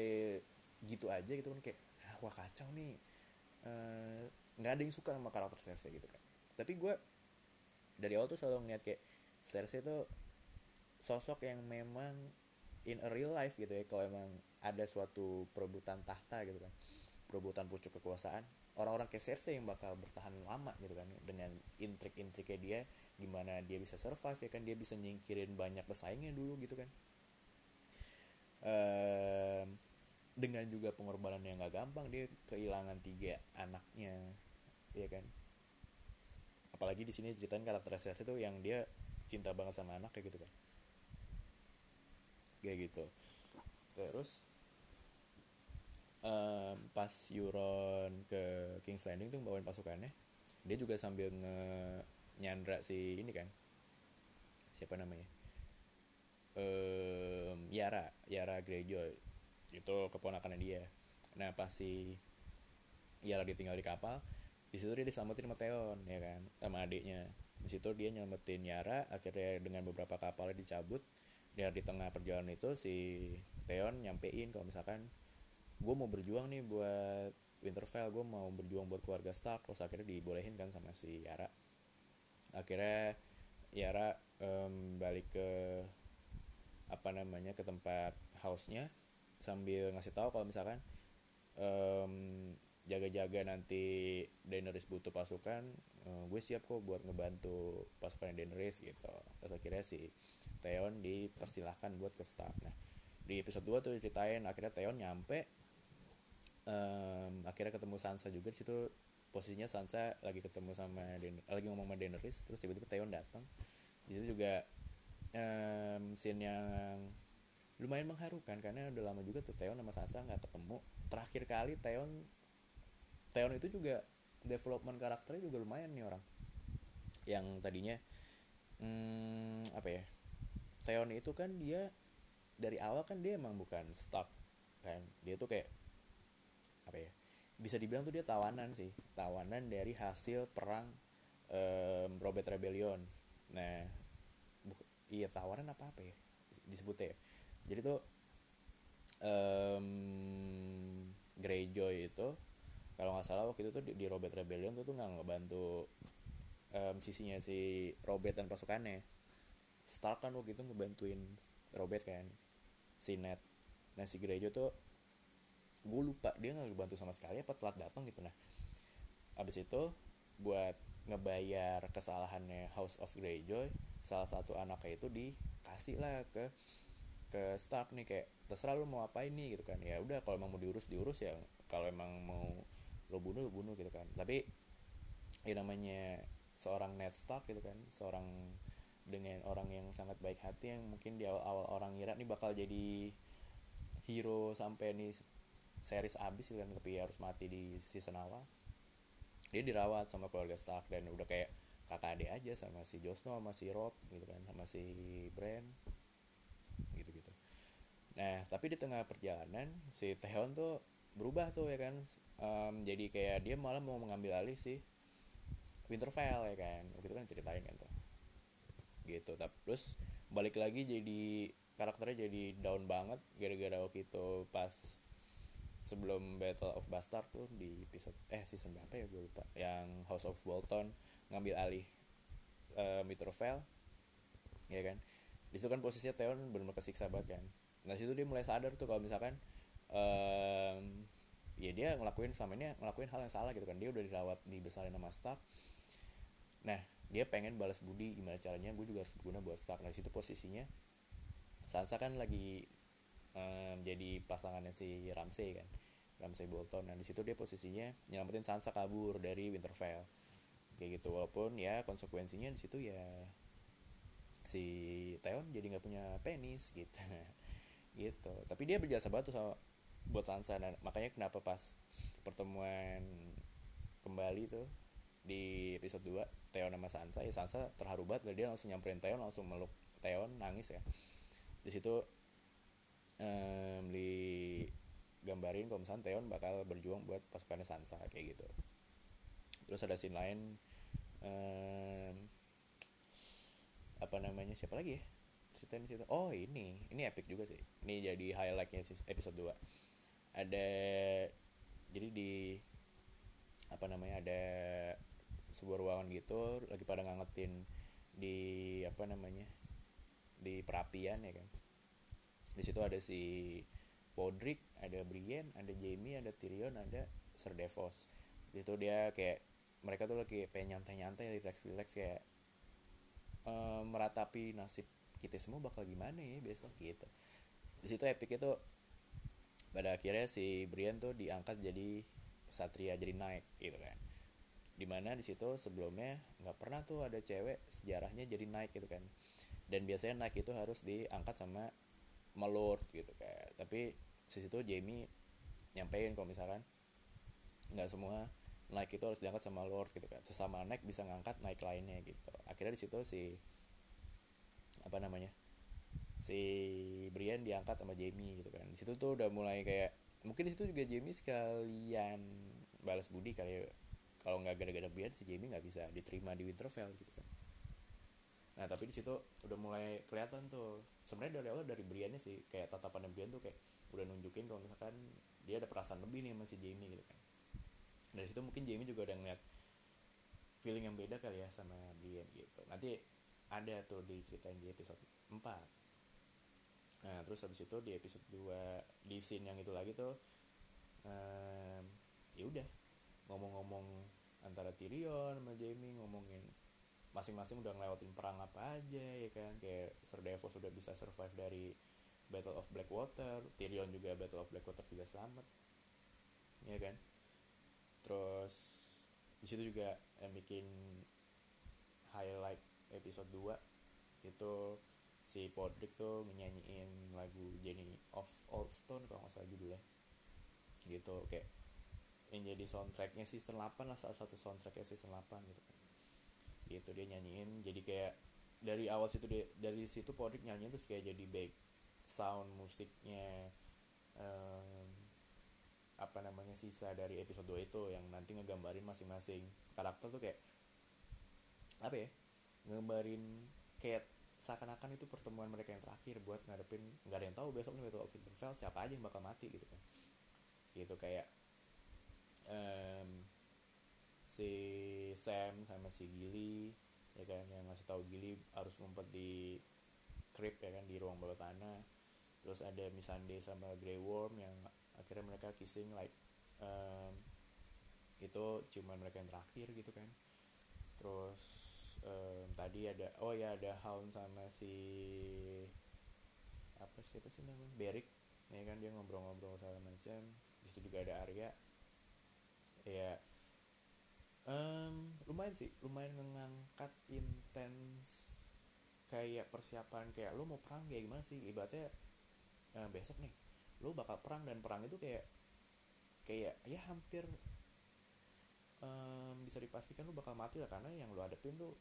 gitu aja gitu kan kayak wah kacau nih, nggak e, ada yang suka sama karakter Cersei gitu kan. Tapi gue dari awal tuh selalu ngeliat kayak Cersei tuh sosok yang memang in a real life gitu ya, kalau emang ada suatu perebutan tahta gitu kan, perebutan pucuk kekuasaan, orang-orang kayak Cersei yang bakal bertahan lama gitu kan, dengan intrik-intriknya dia, gimana dia bisa survive ya kan, dia bisa nyingkirin banyak pesaingnya dulu gitu kan. Uh, dengan juga pengorbanan yang gak gampang, dia kehilangan tiga anaknya ya kan, apalagi di sini ceritain karakter Cersei itu yang dia cinta banget sama anak kayak gitu kan, kayak gitu. Terus uh, pas Euron ke King's Landing tuh bawain pasukannya, dia juga sambil nge-nyandra si ini kan, siapa namanya, Um, Yara, Yara Greyjoy itu keponakannya dia. Nah pas si Yara ditinggal di kapal, di situ dia diselamatin sama Theon ya kan, sama adiknya. Di situ dia nyelamatin Yara, akhirnya dengan beberapa kapalnya dicabut. Dan di tengah perjalanan itu si Theon nyampein kalau misalkan gue mau berjuang nih buat Winterfell, gue mau berjuang buat keluarga Stark. Terus akhirnya dibolehin kan sama si Yara. Akhirnya Yara um, balik ke apa namanya ke tempat house-nya sambil ngasih tahu kalau misalkan um, jaga-jaga nanti Daenerys butuh pasukan, um, gue siap kok buat ngebantu pasukan Daenerys gitu. Terus akhirnya si Theon dipersilahkan buat ke Stark. Nah di episode dua tuh ceritain akhirnya Theon nyampe, um, akhirnya ketemu Sansa juga di situ, posisinya Sansa lagi ketemu sama Den- lagi ngomong sama Daenerys, terus tiba-tiba Theon datang. Di situ juga Um, scene yang lumayan mengharukan karena udah lama juga tuh Theon sama Sansa nggak ketemu. Terakhir kali Theon Theon itu juga development karakternya juga lumayan nih orang. Yang tadinya hmm, apa ya, Theon itu kan dia dari awal kan dia emang bukan Stark kan, dia tuh kayak apa ya, bisa dibilang tuh dia tawanan sih, tawanan dari hasil perang um, Robert Rebellion. Nah iya tawaran apa apa ya disebutnya ya. Jadi tuh um, Greyjoy itu kalau nggak salah waktu itu tuh di, di Robert Rebellion tuh tuh nggak ngebantu um, sisinya si Robert dan pasukannya. Stark kan waktu itu ngebantuin Robert kan, si Ned. Nah si Greyjoy tuh gue lupa dia nggak ngebantu sama sekali apa telat datang gitu. Nah abis itu buat ngebayar kesalahannya House of Greyjoy, salah satu anaknya itu dikasih lah ke ke Stark nih, kayak terserah lu mau apain nih gitu kan, ya udah kalau emang mau diurus diurus ya, kalau emang mau lo bunuh lo bunuh gitu kan. Tapi ya namanya seorang Ned Stark gitu kan, seorang dengan orang yang sangat baik hati yang mungkin di awal-awal orang ngira nih bakal jadi hero sampai nih series abis gitu kan, tapi ya harus mati di season awal. Dia dirawat sama keluarga Stark dan udah kayak kakak adik aja sama si Jon Snow, sama si Rob gitu kan, sama si Bran gitu-gitu. Nah tapi di tengah perjalanan si Theon tuh berubah tuh ya kan, um, jadi kayak dia malah mau mengambil alih si Winterfell ya kan, gitu kan ceritain kan tuh gitu. Terus balik lagi jadi karakternya jadi down banget gara-gara waktu itu pas sebelum Battle of Bastards tuh di episode eh season berapa ya gue lupa, yang House of Bolton ngambil alih uh, Winterfell ya kan. Di situ kan posisinya Theon benar-benar kesiksa banget kan. Nah situ dia mulai sadar tuh kalau misalkan um, ya dia ngelakuin selama ini ngelakuin hal yang salah gitu kan, dia udah dirawat dibesarin sama Stark. Nah dia pengen balas budi, gimana caranya gue juga harus berguna buat Stark. Nah situ posisinya Sansa kan lagi um, jadi pasangannya si Ramsay kan, Ramsay Bolton. Nah di situ dia posisinya nyelamatin Sansa kabur dari Winterfell kayak gitu, walaupun ya konsekuensinya di situ ya si Theon jadi nggak punya penis gitu gitu tapi dia berjasa banget tuh sama buat Sansa. Dan makanya kenapa pas pertemuan kembali tuh di episode dua Theon sama Sansa, ya Sansa terharu banget, dia langsung nyamperin Theon, langsung meluk Theon, nangis ya. Di situ um, digambarin kalau misalnya Theon bakal berjuang buat pasukannya Sansa kayak gitu. Terus ada scene lain um, apa namanya, siapa lagi ya ceritain situ. Oh ini, ini epic juga sih. Ini jadi highlightnya episode dua. Ada jadi di apa namanya, ada sebuah ruangan gitu lagi pada ngangetin di apa namanya, di perapian ya kan. Di situ ada si Podrick, ada Brienne, ada Jaime, ada Tyrion, ada Ser Davos. Di situ dia kayak mereka tuh lagi pengen nyantai-nyantai, relax-relax kayak um, meratapi nasib kita semua bakal gimana ya besok gitu. Di situ epic itu pada akhirnya si Brienne tuh diangkat jadi satria, jadi knight gitu kan. Dimana di situ sebelumnya nggak pernah tuh ada cewek sejarahnya jadi knight gitu kan. Dan biasanya knight itu harus diangkat sama melord gitu kan. Tapi di situ Jaime nyampein kalau misalkan nggak semua knight itu harus diangkat sama lord gitu kan. Sesama knight bisa ngangkat knight lainnya gitu. Akhirnya di situ si apa namanya, si Brian diangkat sama Jaime gitu kan. Di situ tuh udah mulai kayak mungkin di situ juga Jaime sekalian balas budi kali ya. Kalau nggak gara-gara Brian si Jaime nggak bisa diterima di Winterfell gitu kan. Nah tapi di situ udah mulai kelihatan tuh sebenarnya dari awal dari Briannya sih, kayak tatapan Brian tuh kayak udah nunjukin kalau misalkan dia ada perasaan lebih nih sama si Jaime gitu kan. Dari situ mungkin Jaime juga udah ngeliat feeling yang beda kali ya sama Brian gitu. Nanti ada tuh diceritain di episode empat. Nah terus habis itu di episode dua di scene yang itu lagi tuh um, ya udah ngomong-ngomong antara Tyrion sama Jaime, ngomongin masing-masing udah ngelewatin perang apa aja ya kan. Kayak Ser Davos udah bisa survive dari Battle of Blackwater, Tyrion juga Battle of Blackwater juga selamat ya kan. Terus di situ juga yang bikin highlight episode dua itu si Podrick tuh nyanyiin lagu Jenny of Old Stone kalau nggak salah judulnya gitu. Kayak yang jadi soundtracknya season delapan lah, salah satu soundtracknya season delapan gitu kan. Gitu dia nyanyiin, jadi kayak dari awal situ dia, dari situ Podrick nyanyiin terus kayak jadi back sound musiknya um, apa namanya sisa dari episode dua itu, yang nanti ngegambarin masing-masing karakter tuh kayak apa ya, ngegambarin kayak seakan-akan itu pertemuan mereka yang terakhir buat ngadepin, nggak ada yang tahu besok nih Battle of Winterfell siapa aja yang bakal mati gitu kan. Gitu kayak um, si Sam sama si Gilly ya kan, yang ngasih tahu Gilly harus ngumpet di crypt ya kan, di ruang bawah tanah. Terus ada Missandei sama Grey Worm yang akhirnya mereka kissing like um, itu cuman mereka yang terakhir gitu kan. Terus um, tadi ada oh ya ada Hound sama si apa sih apa sih namanya Beric ya kan, dia ngobrol-ngobrol segala macam. Di situ juga ada Arya ya. Um, lumayan sih, lumayan ngangkat intens kayak persiapan kayak lo mau perang kayak gimana sih ibaratnya eh, besok nih lo bakal perang, dan perang itu kayak kayak ya hampir um, bisa dipastikan lo bakal mati lah, karena yang lo hadepin tuh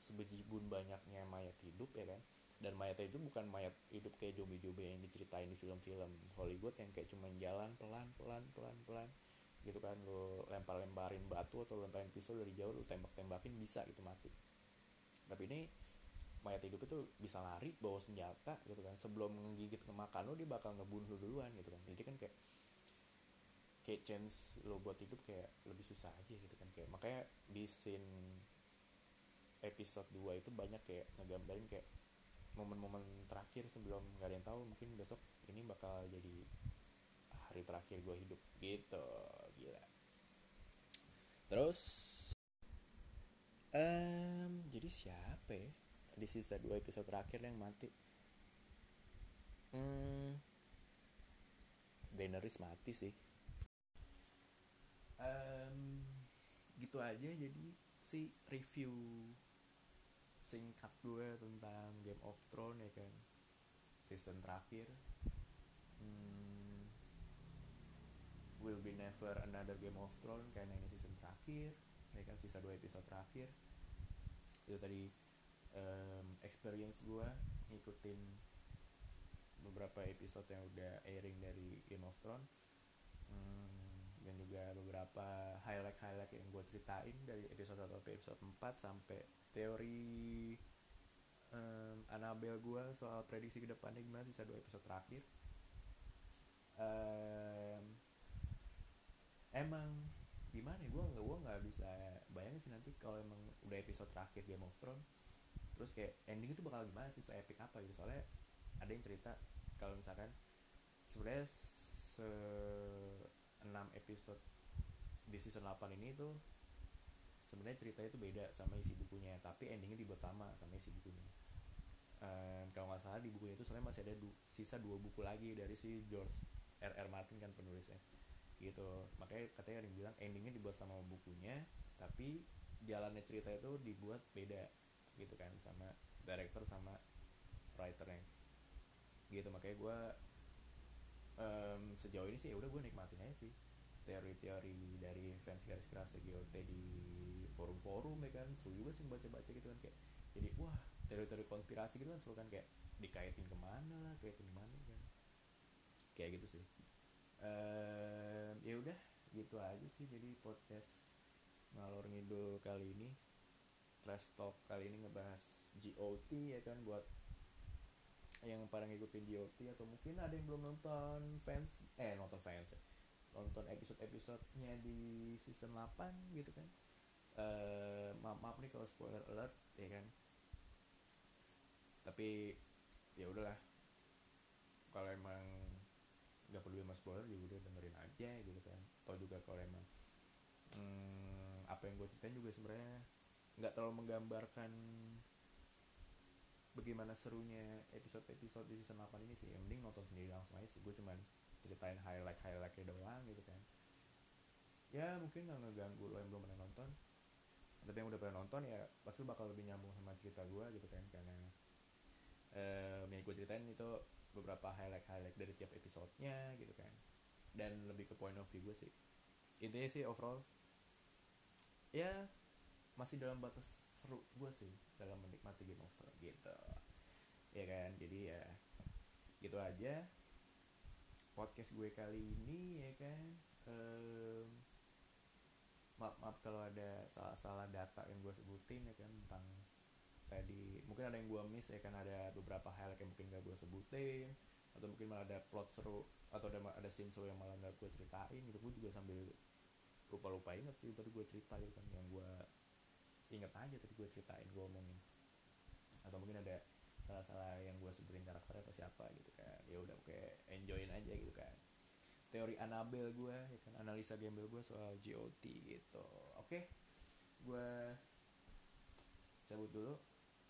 sebejibun banyaknya mayat hidup ya kan. Dan mayat itu bukan mayat hidup kayak zombie-zombie yang diceritain di film-film Hollywood yang kayak cuman jalan pelan pelan pelan pelan gitu kan, lo lempar-lemparin batu atau lemparin pisau dari jauh, lo tembak-tembakin bisa gitu mati. Tapi ini mayat hidup itu bisa lari, bawa senjata gitu kan. Sebelum ngegigit kemakan lo, dia bakal ngebunuh lo duluan gitu kan. Jadi kan kayak kayak chance lo buat hidup kayak lebih susah aja gitu kan. Kayak makanya di scene episode dua itu banyak kayak ngegambarin kayak momen-momen terakhir sebelum gak ada yang tahu mungkin besok ini bakal jadi hari terakhir gue hidup gitu. Gila. Terus um, jadi siapa ya di sisa dua episode terakhir yang mati? hmm, Daenerys mati sih. um, Gitu aja jadi si review singkat gue tentang Game of Thrones ya kan, season terakhir. hmm, Will be never another Game of Thrones karena ini season terakhir ya kan, sisa dua episode terakhir. Itu tadi um, experience gue ngikutin beberapa episode yang udah airing dari Game of Thrones. hmm, Dan juga beberapa highlight-highlight yang gue ceritain dari episode satu sampai episode empat, sampai teori um, Annabelle gue soal prediksi kedepannya gimana sisa dua episode terakhir. um, Emang gimana ya, gue nggak gue nggak bisa bayangin sih nanti kalau emang udah episode terakhir Game of Thrones, terus kayak ending itu bakal gimana sih, se-epic apa gitu. Soalnya ada yang cerita kalau misalkan sebenarnya se enam episode di season delapan ini tuh sebenarnya ceritanya itu beda sama isi bukunya, tapi endingnya dibuat sama sama isi bukunya. Ehm, kalau nggak salah di bukunya itu sebenarnya masih ada du- sisa dua buku lagi dari si George R R Martin kan penulisnya gitu. Makanya katanya ada yang bilang endingnya dibuat sama bukunya tapi jalannya cerita itu dibuat beda gitu kan sama director sama writernya gitu. Makanya gue um, sejauh ini sih ya udah gue nikmatin aja sih teori-teori dari fans garis keras G O T di forum-forum ya kan. Seru juga sih baca-baca gitu kan, kayak jadi wah teori-teori konspirasi gitu kan seru kan, kayak dikaitin kemana lah kaitin kemana kan, kayak gitu sih. Um, ya udah gitu aja sih jadi podcast ngalor ngidul kali ini, trash talk kali ini ngebahas G O T ya kan. Buat yang pada ngikutin G O T atau mungkin ada yang belum nonton fans eh nonton fans nonton episode-episodenya di season delapan gitu kan, uh, maaf maaf nih kalau spoiler alert ya kan, tapi ya udahlah kalau emang gak perlu sama spoiler juga udah dengerin aja gitu kan. Atau juga kalau emang hmm, apa yang gue ceritain juga sebenarnya gak terlalu menggambarkan bagaimana serunya episode-episode di season delapan ini sih, yang mending nonton sendiri langsung aja sih. Gue cuman ceritain highlight-highlightnya doang gitu kan. Ya mungkin gak ngeganggu lo yang belum pernah nonton, tapi yang udah pernah nonton ya pasti bakal lebih nyambung sama cerita gue gitu kan. Karena um, yang gue ceritain itu beberapa highlight-highlight dari tiap episodenya gitu kan, dan lebih ke point of view gue sih. Intinya sih overall ya masih dalam batas seru gue sih dalam menikmati Game of Thrones gitu ya kan. Jadi ya gitu aja podcast gue kali ini ya kan. ehm, Maaf-maaf kalau ada salah-salah data yang gue sebutin ya kan, tentang tadi mungkin ada yang gue miss ya kan, ada beberapa highlight yang mungkin gak gue sebutin, atau mungkin malah ada plot seru atau ada ada scene seru yang malah gak gue ceritain gitu. Gue juga sambil lupa-lupa inget sih tadi gue cerita gitu kan, yang gue inget aja tadi gue ceritain gue omongin, atau mungkin ada salah-salah yang gue sebutin karakternya atau siapa gitu kan. Ya udah oke, enjoyin aja gitu kan teori Annabelle gue ya kan, analisa gembel gue soal G O T gitu. Oke, gue cabut dulu.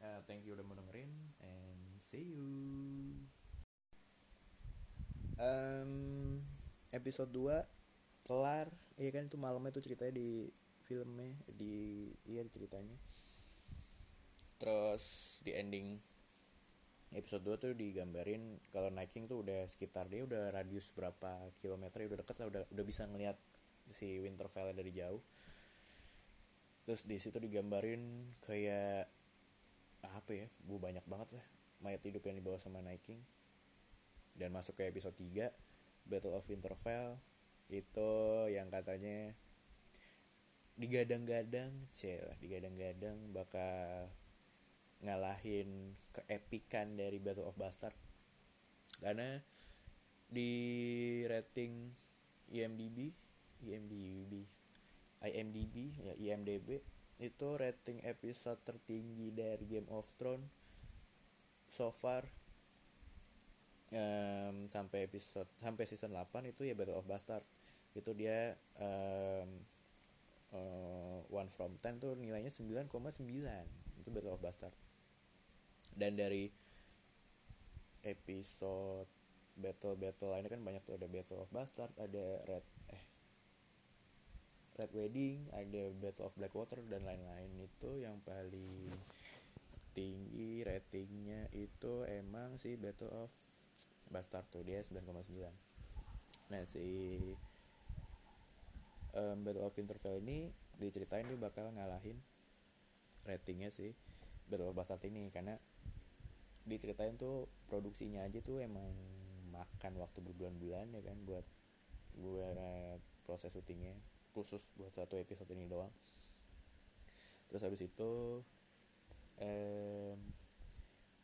Uh, thank you udah mau dengerin, and see you. Um, episode dua kelar, iya kan, itu malamnya tuh ceritanya di filmnya, di iya ceritanya. Terus di ending episode dua tuh diggambarin kalau Night King tuh udah sekitar dia udah radius berapa kilometer, ya udah deket lah, udah udah bisa ngelihat si Winterfell dari jauh. Terus di situ digambarin kayak apa ya, bu banyak banget lah mayat hidup yang dibawa sama Night King. Dan masuk ke episode tiga, Battle of Winterfell, itu yang katanya digadang-gadang celah digadang-gadang bakal ngalahin keepikan dari Battle of Bastards. Karena di rating IMDb IMDb IMDb ya IMDb itu rating episode tertinggi dari Game of Thrones so far. um, sampai episode sampai season delapan itu ya Battle of Bastards. Itu dia um, uh, one from ten tuh nilainya sembilan koma sembilan. Itu Battle of Bastards. Dan dari episode battle-battle lainnya kan banyak tuh, ada Battle of Bastards, ada Red eh Red Wedding, ada Battle of Blackwater, dan lain-lain. Itu yang paling tertinggi ratingnya itu emang si Battle of Bastards tuh, dia sembilan koma sembilan. Nah si um, Battle of Winterfell ini diceritain dia bakal ngalahin ratingnya si Battle of Bastards ini, karena diceritain tuh produksinya aja tuh emang makan waktu berbulan-bulan ya kan buat buat proses syutingnya, khusus buat satu episode ini doang. Terus habis itu eh,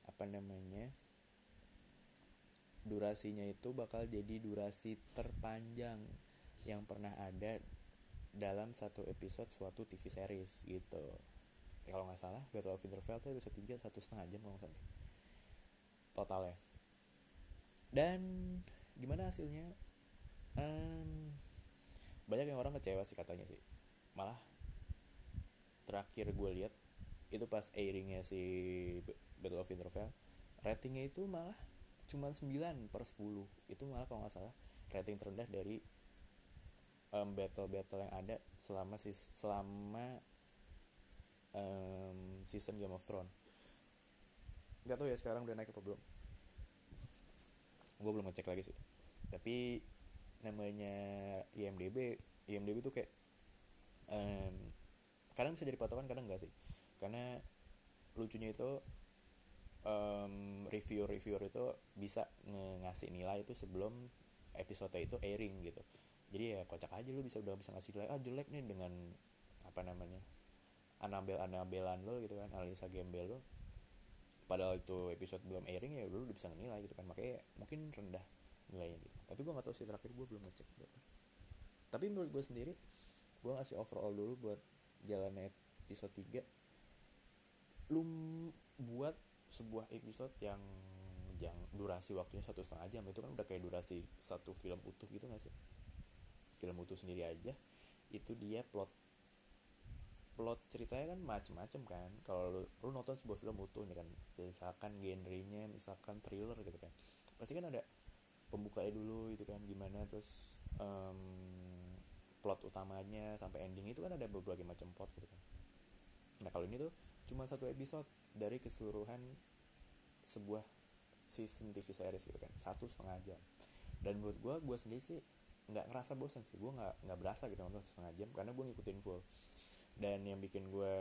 apa namanya durasinya itu bakal jadi durasi terpanjang yang pernah ada dalam satu episode suatu T V series gitu. Kalau nggak salah Battle of Winterfell tuh episode tiga satu setengah jam kalau nggak salah totalnya. Dan gimana hasilnya? Um, banyak yang orang kecewa sih katanya sih. Malah terakhir gue lihat itu pas airingnya si Battle of Winterfell, ratingnya itu malah cuma sembilan per sepuluh. Itu malah kalau nggak salah rating terendah dari um, battle-battle yang ada selama sis- selama um, season Game of Thrones. Nggak tahu ya sekarang udah naik apa belum, gue belum ngecek lagi sih. Tapi namanya IMDb IMDb tuh kayak um, kadang bisa jadi patokan, kadang enggak sih. Karena lucunya itu um, reviewer-reviewer itu bisa ngasih nilai itu sebelum episode itu airing gitu. Jadi ya kocak aja, lu bisa udah bisa ngasih nilai ah jelek nih dengan apa namanya anabel-anabelan lo gitu kan, analisa gembel lo, padahal itu episode belum airing ya dulu udah bisa nilai gitu kan. Makanya mungkin rendah nilainya gitu. Tapi gue gak tahu sih, terakhir gue belum ngecek berapa. Tapi menurut gue sendiri, gue ngasih overall dulu buat jalannya episode tiga. Lu buat sebuah episode yang yang durasi waktunya satu setengah jam, itu kan udah kayak durasi satu film utuh gitu gak sih? Film utuh sendiri aja itu dia plot plot ceritanya kan macem-macem kan. Kalau lu, lu nonton sebuah film utuh nih kan, misalkan genrenya misalkan thriller gitu kan, pasti kan ada pembukanya dulu itu kan gimana, terus um, plot utamanya sampai ending itu kan ada berbagai macam plot gitu kan. Nah kalau ini tuh cuma satu episode dari keseluruhan sebuah season T V series gitu kan, satu setengah jam. Dan menurut gue gue sendiri sih nggak ngerasa bosan sih, gue nggak nggak berasa gitu nonton satu setengah jam karena gue ngikutin full. Dan yang bikin gue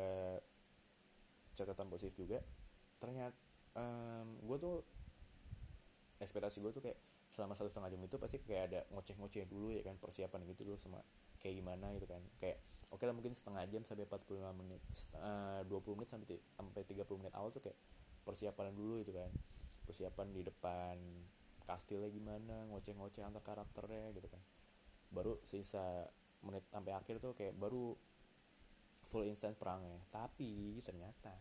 catatan positif juga ternyata um, gue tuh ekspektasi gue tuh kayak selama satu setengah jam itu pasti kayak ada ngoceh-ngoceh dulu ya kan, persiapan gitu dulu sama kayak gimana gitu kan. Kayak oke okay lah mungkin setengah jam sampai empat puluh lima menit, uh, dua puluh menit sampai sampai tiga puluh menit awal tuh kayak persiapan dulu itu kan, persiapan di depan kastilnya gimana, ngoceh-ngoceh antar karakternya gitu kan. Baru sisa menit sampai akhir tuh kayak baru full instant perangnya. Tapi ternyata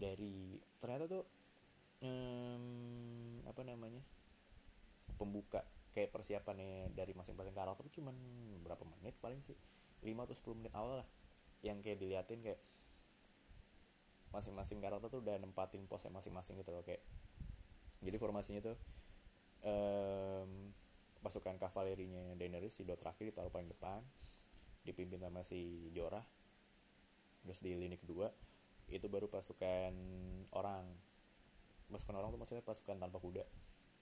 dari ternyata tuh hmm, apa namanya pembuka kayak persiapannya dari masing-masing karakter cuman berapa menit paling sih, lima atau sepuluh menit awal lah, yang kayak diliatin kayak masing-masing karakter tuh udah nempatin posnya masing-masing gitu loh. Kayak jadi formasinya tuh um, pasukan kavalerinya Daenerys si Dothraki ditaruh paling depan, dipimpin sama si Jorah. Terus di lini kedua itu baru pasukan orang pasukan orang tuh maksudnya pasukan tanpa kuda,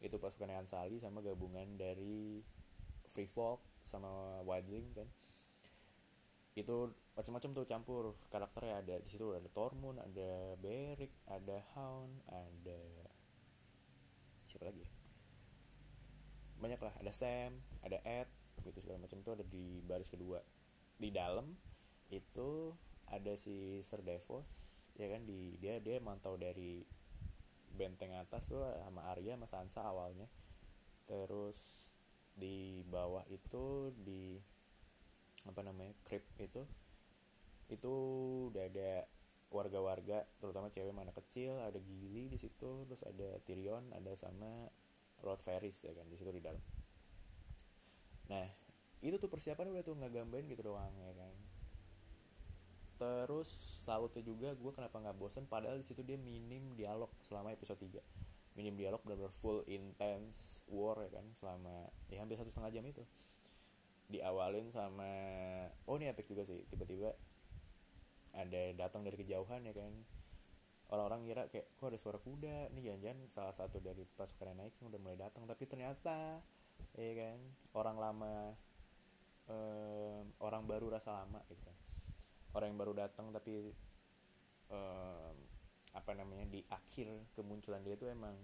itu pasukan Ansali sama gabungan dari Free Folk sama Wildling kan. Itu macam-macam tuh campur karakternya, ada di situ ada Tormund, ada Beric, ada Hound, ada siapa lagi ya? Banyak lah, ada Sam, ada Ed gitu segala macam tuh ada di baris kedua. Di dalam itu ada si Ser Davos ya kan, di dia dia mantau dari benteng atas tuh sama Arya sama Sansa awalnya. Terus di bawah itu di apa namanya crypt itu itu udah ada warga-warga terutama cewek sama anak kecil, ada Gilly di situ, terus ada Tyrion, ada sama Lord Varys ya kan di situ di dalam. Nah itu tuh persiapan udah tuh nggak gambarin gitu doang ya kan. Terus salutnya juga gue kenapa nggak bosen, padahal di situ dia minim dialog selama episode tiga, minim dialog, benar-benar full intense war ya kan selama ya hampir satu setengah jam itu. Diawalin sama oh ini epic juga sih, tiba-tiba ada datang dari kejauhan ya kan orang-orang kira kayak kok ada suara kuda nih, jangan-jangan salah satu dari pasukan Night King udah mulai datang, tapi ternyata ya kan orang lama, um, orang baru rasa lama gitu kan. Orang yang baru datang tapi um, apa namanya di akhir kemunculan dia tuh emang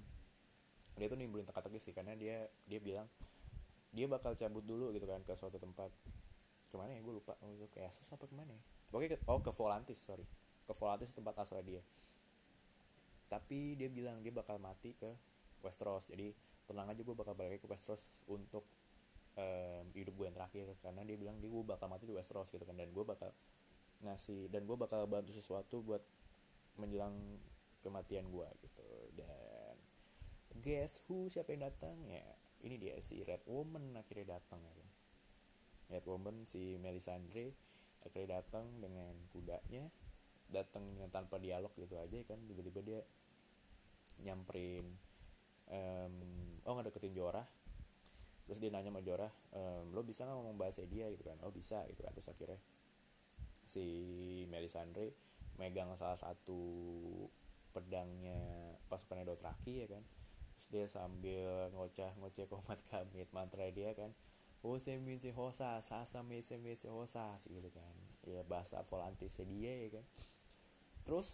dia tuh nimbulin teka-teki sih, karena dia dia bilang dia bakal cabut dulu gitu kan ke suatu tempat, kemana ya gue lupa, oh itu kayak Essos apa kemana ya, oke ke, oh ke Volantis sorry ke Volantis tempat asal dia, tapi dia bilang dia bakal mati ke Westeros, jadi tenang aja gue bakal balik ke Westeros untuk um, hidup gue yang terakhir, karena dia bilang dia gue bakal mati di Westeros gitu kan, dan gue bakal ngasih dan gue bakal bantu sesuatu buat menjelang kematian gue gitu. Dan guess who, siapa yang datang ya, ini dia si Red Woman akhirnya datang ya kan. Red Woman si Melisandre akhirnya datang dengan kudanya, datang dengan tanpa dialog gitu aja kan, tiba-tiba dia nyamperin um, oh ngedeketin Jorah, terus dia nanya sama Jorah, ehm, lo bisa nggak ngomong bahasa dia gitu kan, oh bisa gitu kan, terus akhirnya si Melisandre megang salah satu pedangnya pasukannya Dothraki ya kan, terus dia sambil ngoceh-ngoceh komat kamit mantra dia kan, hose mince hosa sasa mince mince hosa gitu kan, ya bahasa Volantis dia ya kan. Terus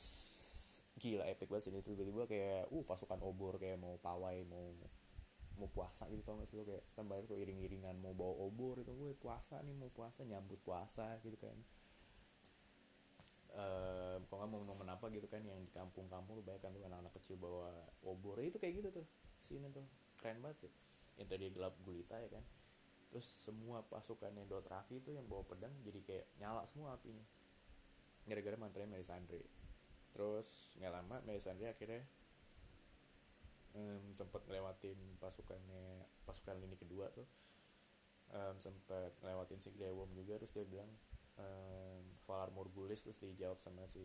gila epic banget sih, tiba-tiba kayak uh pasukan obor kayak mau pawai mau mau puasa gitu, tau gak sih lo, kayak kan banyak tuh iring-iringan mau bawa obor itu, gue puasa nih mau puasa nyambut puasa gitu kan. Uh, kalau nggak momen-momen apa gitu kan yang di kampung-kampung tuh banyak kan tuh anak-anak kecil bawa obor itu kayak gitu tuh, sini tuh keren banget sih yang tadi gelap gulita ya kan. Terus semua pasukannya Dothraki itu yang bawa pedang jadi kayak nyala semua apinya gara-gara mantra Melisandre. Terus nggak lama Melisandre akhirnya um, sempat ngelewatin pasukannya pasukan lini kedua tuh, um, sempat ngelewatin si Grey Worm juga, terus dia bilang Um, Valar Morghulis, terus dijawab sama si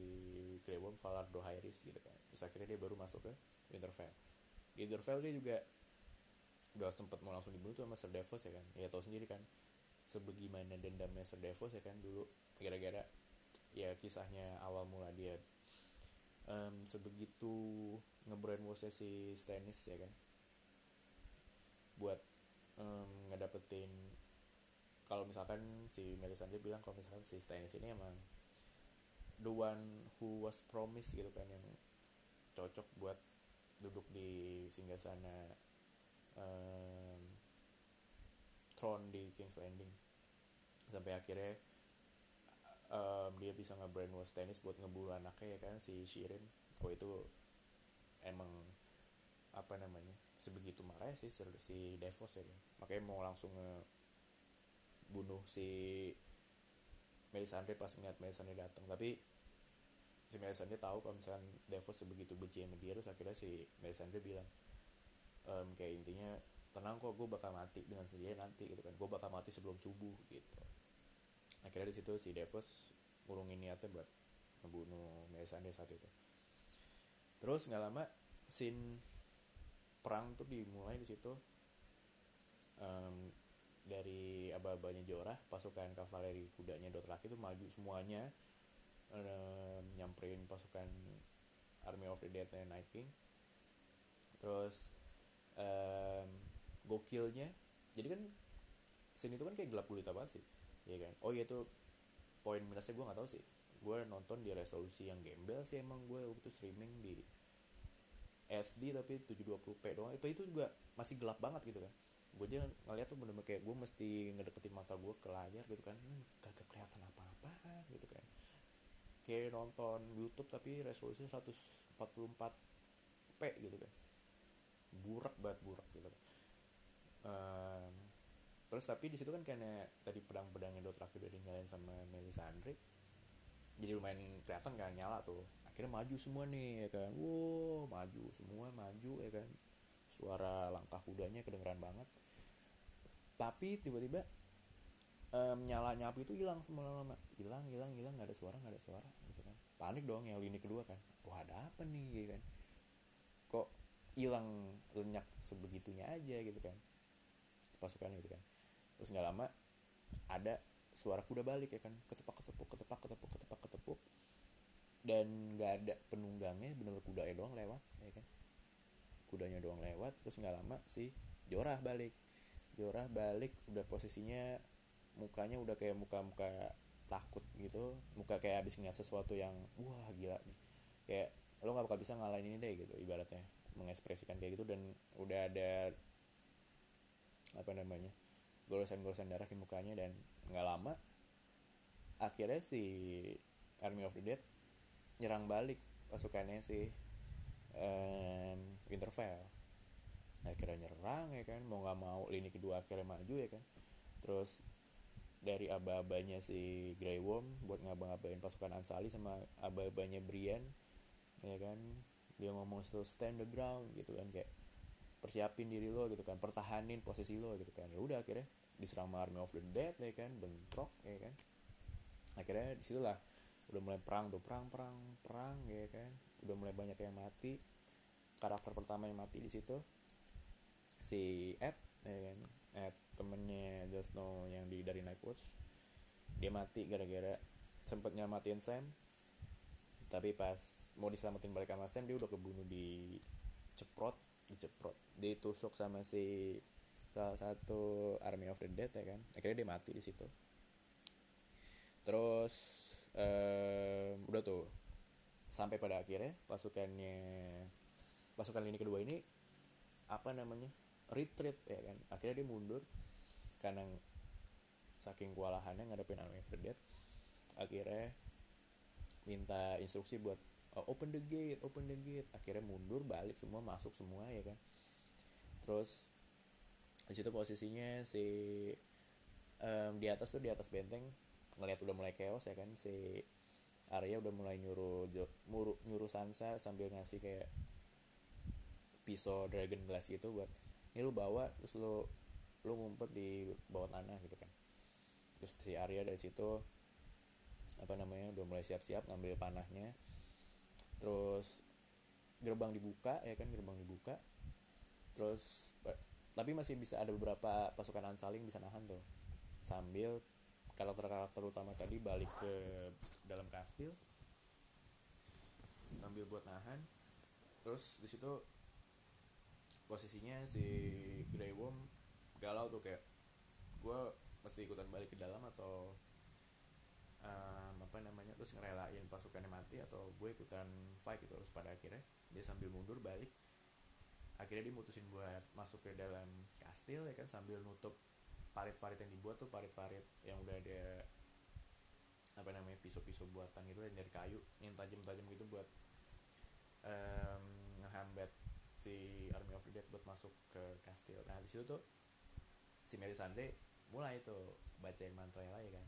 Grey Worm Valar Dohaeris gitu kan. Terus akhirnya dia baru masuk ke Winterfell. Di Winterfell dia juga udah sempet mau langsung dibunuh tuh sama Ser Davos ya kan. Ya tau sendiri kan sebagaimana dendamnya Ser Davos ya kan dulu, gara-gara ya kisahnya awal mula dia um, sebegitu nge-brainwash si Stannis ya kan buat um, ngedapetin, kalau misalkan si Melisandre bilang kalau misalkan si Stannis ini emang the one who was promised gitu kan, yang cocok buat duduk di singgasana um, throne di King's Landing, sampai akhirnya um, dia bisa nge-brainwash Stannis buat ngeburu anaknya ya kan si Shireen. Oh itu emang apa namanya sebegitu marah sih si Davos ya kan, makanya mau langsung nge bunuh si Melisandre pas ngeliat Melisandre datang, tapi si Melisandre tahu kalau misalkan Davos sebegitu benci sama dia. Terus akhirnya si Melisandre bilang ehm, kayak intinya tenang kok, gue bakal mati dengan sendirinya nanti gitu kan, gue bakal mati sebelum subuh gitu. Akhirnya di situ si Davos ngurungin niatnya buat ngebunuh Melisandre saat itu. Terus nggak lama scene perang tuh dimulai di situ. Um, dari aba-abanya Jorah, pasukan kavaleri kudanya Dothraki itu maju semuanya ehm, nyamperin pasukan Army of the Dead dan Night King. Terus ehm, gokilnya, jadi kan scene itu kan kayak gelap gulita banget sih ya kan. Oh iya tuh poin minusnya gue nggak tahu sih, gue nonton di resolusi yang gembel sih emang, gue waktu streaming di S D tapi tujuh dua puluh p doang, itu juga masih gelap banget gitu kan. Gue aja ngeliat tuh bener-bener kayak gue mesti ngedeketin mata gue ke layar gitu kan, hmm, kagak kelihatan apa-apaan gitu kan, kayak nonton YouTube tapi resolusi seratus empat puluh empat p gitu kan, burak banget burak gitu kan. Um, terus tapi di situ kan karena tadi pedang-pedangnya Dothraki udah dinyalain sama Melisandre, jadi lumayan kelihatan kan nyala tuh. Akhirnya maju semua nih ya kan, wow maju semua maju ya kan, suara langkah kudanya kedengeran banget. Tapi tiba-tiba um, nyalanya api itu hilang semula-mula, hilang hilang hilang nggak ada suara nggak ada suara gitu kan. Panik dong yang lini kedua kan, wah ada apa nih gitu kan, kok hilang lenyap sebegitunya aja gitu kan pasukan gitu kan. Terus nggak lama ada suara kuda balik ya kan, ketepuk ketepuk ketepuk ketepuk ketepuk ketepuk dan nggak ada penunggangnya, benar-benar kudanya doang lewat, ya kan? Kudanya doang lewat, terus nggak lama si Jorah balik. Jorah balik, udah posisinya mukanya udah kayak muka-muka takut gitu, muka kayak abis ngeliat sesuatu yang wah gila nih, kayak lo nggak bakal bisa ngalahin ini deh gitu, ibaratnya mengekspresikan kayak gitu. Dan udah ada apa namanya goresan-goresan darah di mukanya, dan nggak lama akhirnya si Army of the Dead nyerang balik pasukannya si um, Winterfell. Akhirnya nyerang, ya kan, mau nggak mau lini kedua akhirnya maju, ya kan. Terus dari aba-abanya si Grey Worm buat ngabang-abain pasukan Ansali sama aba-abanya Brienne, ya kan, dia ngomong still stand the ground gitu kan, kayak persiapin diri lo gitu kan, pertahanin posisi lo gitu kan. Ya udah akhirnya diserang sama Army of the Dead, ya kan, bentrok, ya kan. Akhirnya disitulah udah mulai perang tuh, perang perang perang ya kan, udah mulai banyak yang mati. Karakter pertama yang mati di situ si Ed, ya kan, Ed temennya Jon Snow yang di dari Nightwatch, dia mati gara-gara sempet nyelamatin Sam, tapi pas mau diselamatin balik sama Sam dia udah kebunuh, di ceprot diceprot ditusuk sama si salah satu Army of the Dead, ya kan. Akhirnya dia mati di situ. Terus um, udah tuh sampai pada akhirnya pasukannya pasukan lini kedua ini apa namanya retreat, ya kan. Akhirnya dia mundur karena saking kewalahannya ngadepin Army of the Dead. Akhirnya minta instruksi buat oh, open the gate, open the gate. Akhirnya mundur balik semua, masuk semua, ya kan. Terus di situ posisinya si um, di atas tuh di atas benteng ngelihat udah mulai chaos, ya kan, si Arya udah mulai nyuruh nyuruh, nyuruh Sansa sambil ngasih kayak pisau dragon glass gitu buat ini lu bawa, terus lu lu ngumpet di bawah tanah gitu kan. Terus si Arya dari situ apa namanya udah mulai siap-siap ngambil panahnya. Terus gerbang dibuka, ya kan, gerbang dibuka. Terus tapi masih bisa ada beberapa pasukan Ansali bisa nahan tuh, sambil karakter-karakter utama tadi balik ke dalam kastil sambil buat nahan. Terus di situ posisinya si Grey Worm galau tuh, kayak gue mesti ikutan balik ke dalam atau um, apa namanya terus ngerelain pasukannya mati, atau gue ikutan fight gitu. Terus pada akhirnya dia sambil mundur balik, akhirnya dia mutusin buat masuk ke dalam kastil, ya kan, sambil nutup parit-parit yang dibuat tuh, parit-parit yang udah ada apa namanya pisau-pisau buatan gitu dari kayu yang tajam-tajam gitu buat um, ngehambat si Army of the Dead buat masuk ke kastil. Nah di situ tuh si Melisandre mulai tuh bacain mantra lagi kan,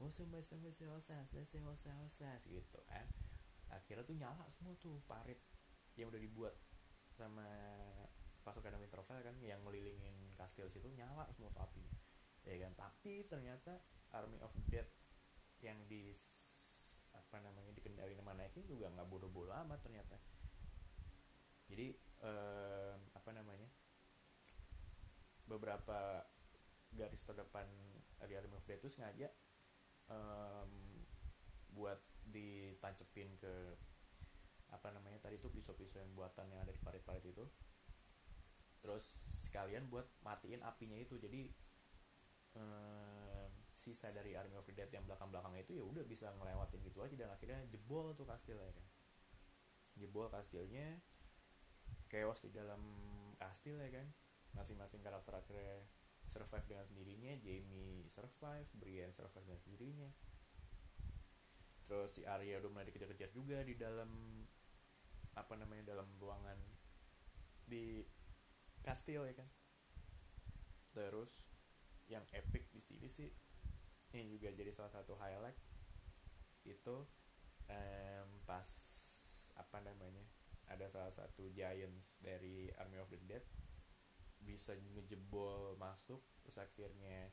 musuh musuh musuh osas musuh osas osas gitu kan. Akhirnya tuh nyala semua tuh parit yang udah dibuat sama pasukan Winterfell kan, yang ngelilingin kastil situ nyala semua api, ya kan. Tapi ternyata Army of Dead yang di apa namanya dikendalikan sama Night King juga nggak bodoh-bodoh amat ternyata. Jadi eh, apa namanya beberapa garis terdepan dari Army of Dead itu sengaja eh, buat ditancepin ke apa namanya tadi tuh pisau-pisau yang buatan yang ada di parit-parit itu, terus sekalian buat matiin apinya itu. Jadi Um, sisa dari Army of the Dead yang belakang-belakangnya itu ya udah bisa ngelewatin gitu aja, dan akhirnya jebol tuh kastilnya kan. Jebol kastilnya, chaos di dalam kastil, ya kan. Masing-masing karakter akhirnya survive dengan sendirinya. Jaime survive, Brienne survive dengan sendirinya. Terus si Arya udah mulai dikejar-kejar juga di dalam apa namanya dalam ruangan di kastil, ya kan. Terus yang epic di sini sih ini juga jadi salah satu highlight itu um, pas apa namanya ada salah satu giants dari Army of the Dead bisa ngejebol masuk, terus akhirnya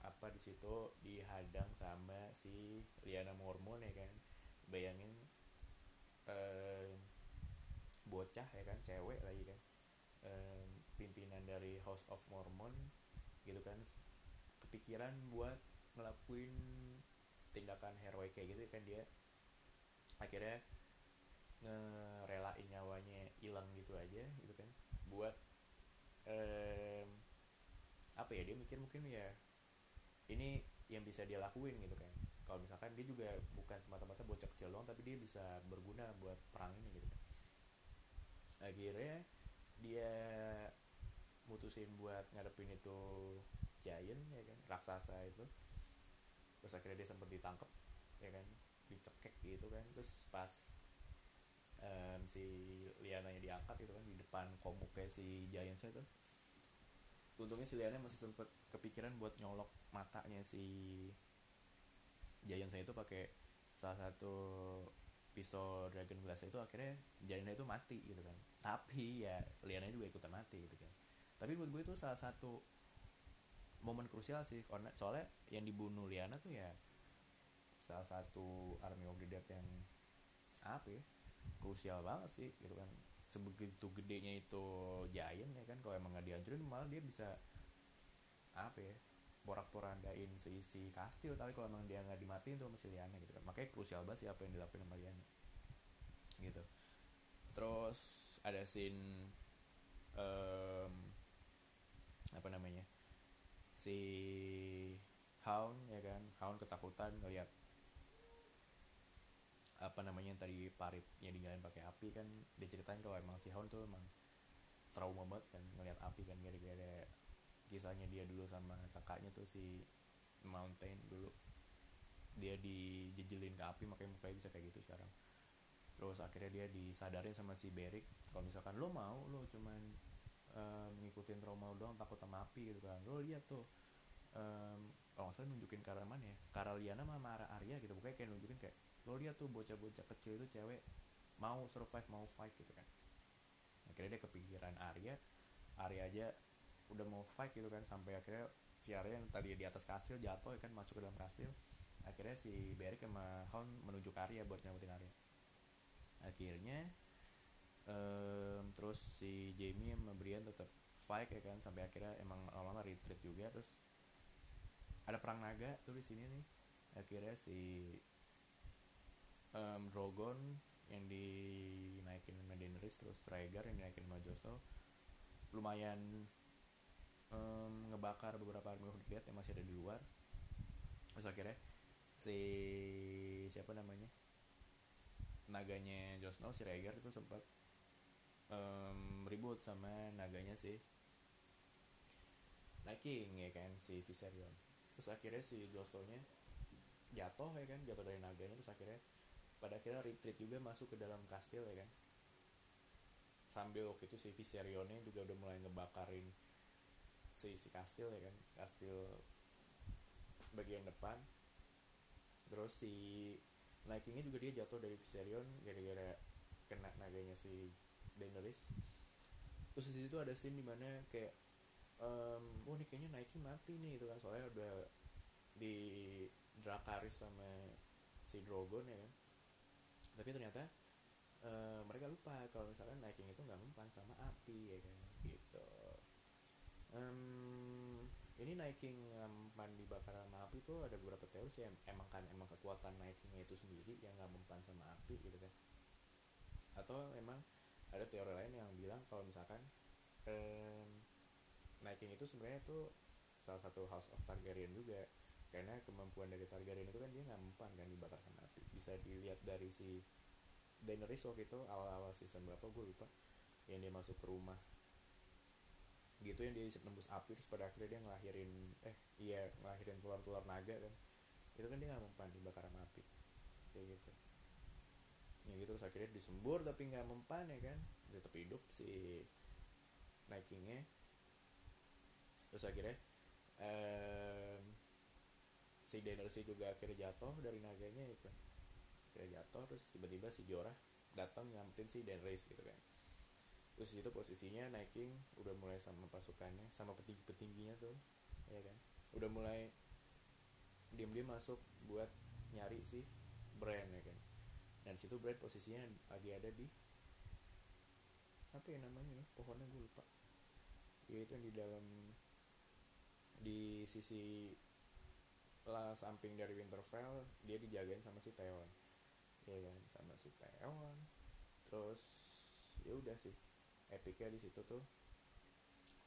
apa di situ dihadang sama si Liana Mormont, ya kan. Bayangin um, bocah, ya kan, cewek lagi kan, um, pimpinan dari House of Mormont gitu kan, kepikiran buat ngelakuin tindakan heroik kayak gitu kan. Dia akhirnya ngerelain nyawanya hilang gitu aja gitu kan, buat um, apa ya, dia mikir mungkin ya ini yang bisa dia lakuin gitu kan. Kalau misalkan dia juga bukan semata-mata bocah kecil doang, tapi dia bisa berguna buat perang ini gitu kan. Akhirnya dia mutusin buat ngadepin itu giant ya kan, raksasa itu. Terus akhirnya dia sempat ditangkap ya kan, dicekek gitu kan. Terus pas um, si liananya diangkat gitu kan di depan komuknya si giant itu, untungnya si liananya masih sempat kepikiran buat nyolok matanya si giant itu pakai salah satu pisau dragon glass itu. Akhirnya giantnya itu mati gitu kan, tapi ya liananya juga ikutan mati gitu kan. Tapi buat gue itu salah satu momen krusial sih, soalnya yang dibunuh liana tuh ya salah satu Army of the Dead yang apa ya, krusial banget sih gitu kan. Sebegitu gedenya itu giant ya kan, kalau emang gak dihancurin malah dia bisa apa ya, porak-porandain seisi kastil. Tapi kalau emang dia gak dimatiin tuh masih liana gitu kan, makanya krusial banget sih apa yang dilakuin sama liana gitu. Terus ada scene um, apa namanya, si Hound ya kan, Hound ketakutan ngeliat apa namanya yang tadi paritnya dinyalain pakai api kan. Dia ceritain kalau emang si Hound tuh emang trauma banget kan ngeliat api kan, gara-gara kisahnya dia dulu sama kakaknya tuh si Mountain dulu, dia dijejelin ke api makanya mukanya bisa kayak gitu sekarang. Terus akhirnya dia disadarin sama si Beric kalau misalkan lo mau, lo cuman um, ngikutin trauma lo doang, takut sama api gitu kan. Lo lihat tuh um, kalau nggak salah nunjukin ke arah mana ya, ke arah Liana sama arah Arya gitu, pokoknya kayak nunjukin kayak lo lihat tuh bocah-bocah kecil itu cewek mau survive, mau fight gitu kan. Akhirnya dia kepikiran Arya, Arya aja udah mau fight gitu kan, sampai akhirnya si Arya yang tadi di atas kastil jatuh ya kan, masuk ke dalam kastil. Akhirnya si Beric sama Hound menuju ke Arya buat nyamperin Arya. Akhirnya um, terus si Jaime sama Brienne tetap fight ya kan, sampai akhirnya emang lama-lama retreat juga. Terus ada perang naga tuh di sini nih. Akhirnya si um, Drogon yang dinaikin sama Daenerys, terus Rhaegar yang dinaikin sama Jon Snow lumayan Um, ngebakar beberapa army of the dead yang masih ada di luar. Terus akhirnya si siapa namanya, naganya Jon Snow si Rhaegar itu sempat um, ribut sama naganya si Night King ya kan, si Viserion. Terus akhirnya si Jon Snow nya jatuh ya kan, jatuh dari naganya. Terus akhirnya pada akhirnya retreat juga masuk ke dalam kastil ya kan, sambil waktu itu si Viserion nya juga udah mulai ngebakarin seisi kastil ya kan, kastil bagian depan. Terus si Night King-nya juga dia jatuh dari Viserion gara-gara kena naganya si Daenerys. Terus di situ ada scene dimana kayak um, oh ini kayaknya Night King mati nih itu kan, soalnya udah di Drakaris sama si Drogon ya kan. Tapi ternyata uh, mereka lupa kalau misalkan Night King itu nggak mempan sama api ya kan gitu. Um, ini Night King mempan um, dibakar sama api tuh ada beberapa teori sih. Emang kan emang kekuatan Night King itu sendiri yang nggak mempan sama api gitu kan. Atau emang ada teori lain yang bilang kalau misalkan um, Night King itu sebenarnya tuh salah satu House of Targaryen juga, karena kemampuan dari Targaryen itu kan dia nggak mempan kan dibakar sama api. Bisa dilihat dari si Daenerys waktu itu awal-awal season berapa gue lupa, yang dia masuk ke rumah gitu yang dia nembus api. Terus pada akhirnya dia ngelahirin eh iya ngelahirin tular-tular naga kan, itu kan dia nggak mempan dibakar sama api kayak gitu ya gitu. Terus akhirnya disembur tapi nggak mempan ya kan, tetap hidup si Night King-nya. Terus akhirnya um, si Daenerys juga akhirnya jatuh dari naganya itu, akhirnya jatuh. Terus tiba-tiba si Jorah datang nyamperin si Daenerys gitu kan. Terus itu posisinya Night King udah mulai sama pasukannya, sama petinggi-petingginya tuh ya kan, udah mulai diam-diam masuk buat nyari si Bran ya kan. Dan situ Bran posisinya lagi ada di apa ya namanya, pohonnya gue lupa ya, itu di dalam di sisi lah samping dari Winterfell. Dia dijagain sama si Theon. ya kan, sama si Theon. Terus ya udah sih, epicnya di situ tuh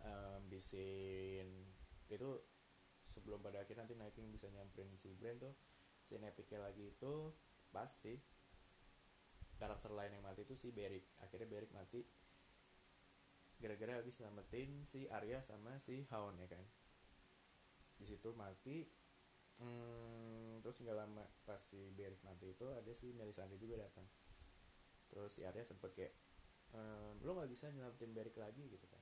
um, di scene itu sebelum pada akhirnya nanti Night King bisa nyamperin si Bran tuh, scene epicnya lagi itu pas sih karakter lain yang mati itu si Beric. Akhirnya Beric mati gara-gara habis nyelamatin si Arya sama si Hound, ya kan. Di situ mati. Hmm, terus nggak lama pas si Beric mati itu ada si Melisandre juga datang. Terus si Arya sempet kayak ehm, lo nggak bisa nyelamatin Beric lagi gitu kan.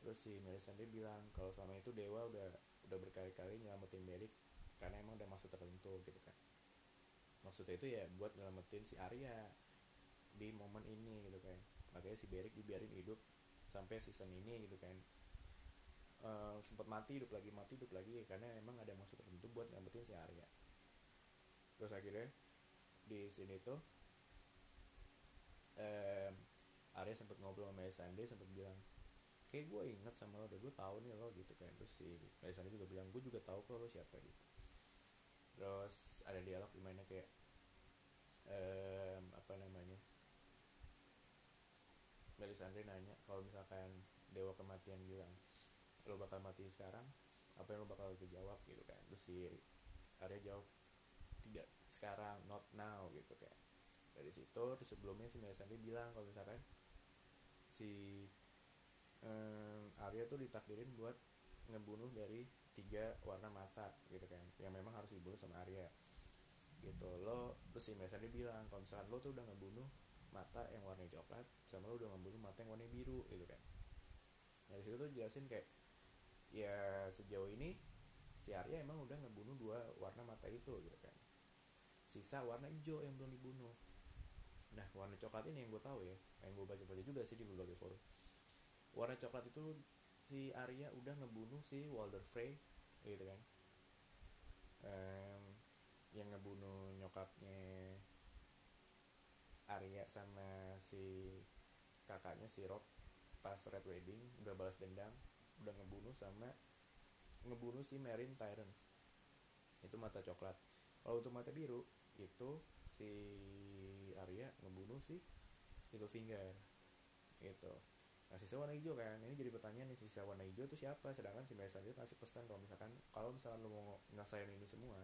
Terus si Melisandre bilang kalau selama itu Dewa udah udah berkali-kali nyelamatin Beric karena emang udah masuk tertentu gitu kan. Maksudnya itu ya buat nyelamatin si Arya di momen ini gitu kan. Makanya si Beric dibiarin hidup sampai season ini gitu kan. Uh, sempat mati hidup lagi mati hidup lagi ya, karena emang ada maksud tertentu buat nyelamatin si Arya. Terus akhirnya di sini tuh um, Arya sempat ngobrol sama Melisandre, sempat bilang kayak gue inget sama lo, udah gue tahu nih lo gitu kan. Terus si Melisandre juga bilang gue juga tahu kok lo siapa gitu. Terus ada dialog dimana kayak um, apa namanya Melisandre nanya kalau misalkan Dewa Kematian bilang lo bakal mati sekarang, apa yang lo bakal dijawab gitu kan. Terus si Arya jawab tidak sekarang, not now gitu kan. Dari situ terus sebelumnya si Melisandre bilang kalau misalkan si um, Arya tuh ditakdirin buat ngebunuh dari tiga warna mata gitu kan, yang memang harus dibunuh sama Arya gitu lo. Terus si Melisandre bilang kalau misalkan lo tuh udah ngebunuh mata yang warnanya coklat sama lo udah ngebunuh mata yang warnanya biru gitu kan. Nah disitu tuh jelasin kayak ya sejauh ini si Arya emang udah ngebunuh dua warna mata itu gitu kan, sisa warna hijau yang belum dibunuh. Nah warna coklat ini yang gue tahu ya, yang gue baca-baca juga sih di berbagai forum, warna coklat itu si Arya udah ngebunuh si Walder Frey gitu kan, um, yang ngebunuh nyokapnya Arya sama si kakaknya si Rob pas Red Wedding. Udah balas dendam, udah ngebunuh sama ngebunuh si Meryn Tyrant, itu mata coklat. Kalau untuk mata biru itu si Arya ngebunuh si Littlefinger gitu. Nah sisa warna hijau kan, ini jadi pertanyaan nih, sisa warna hijau itu siapa? Sedangkan si Melisandre kasih pesan kalau misalkan kalau misalkan lo mau nyelesain ini semua,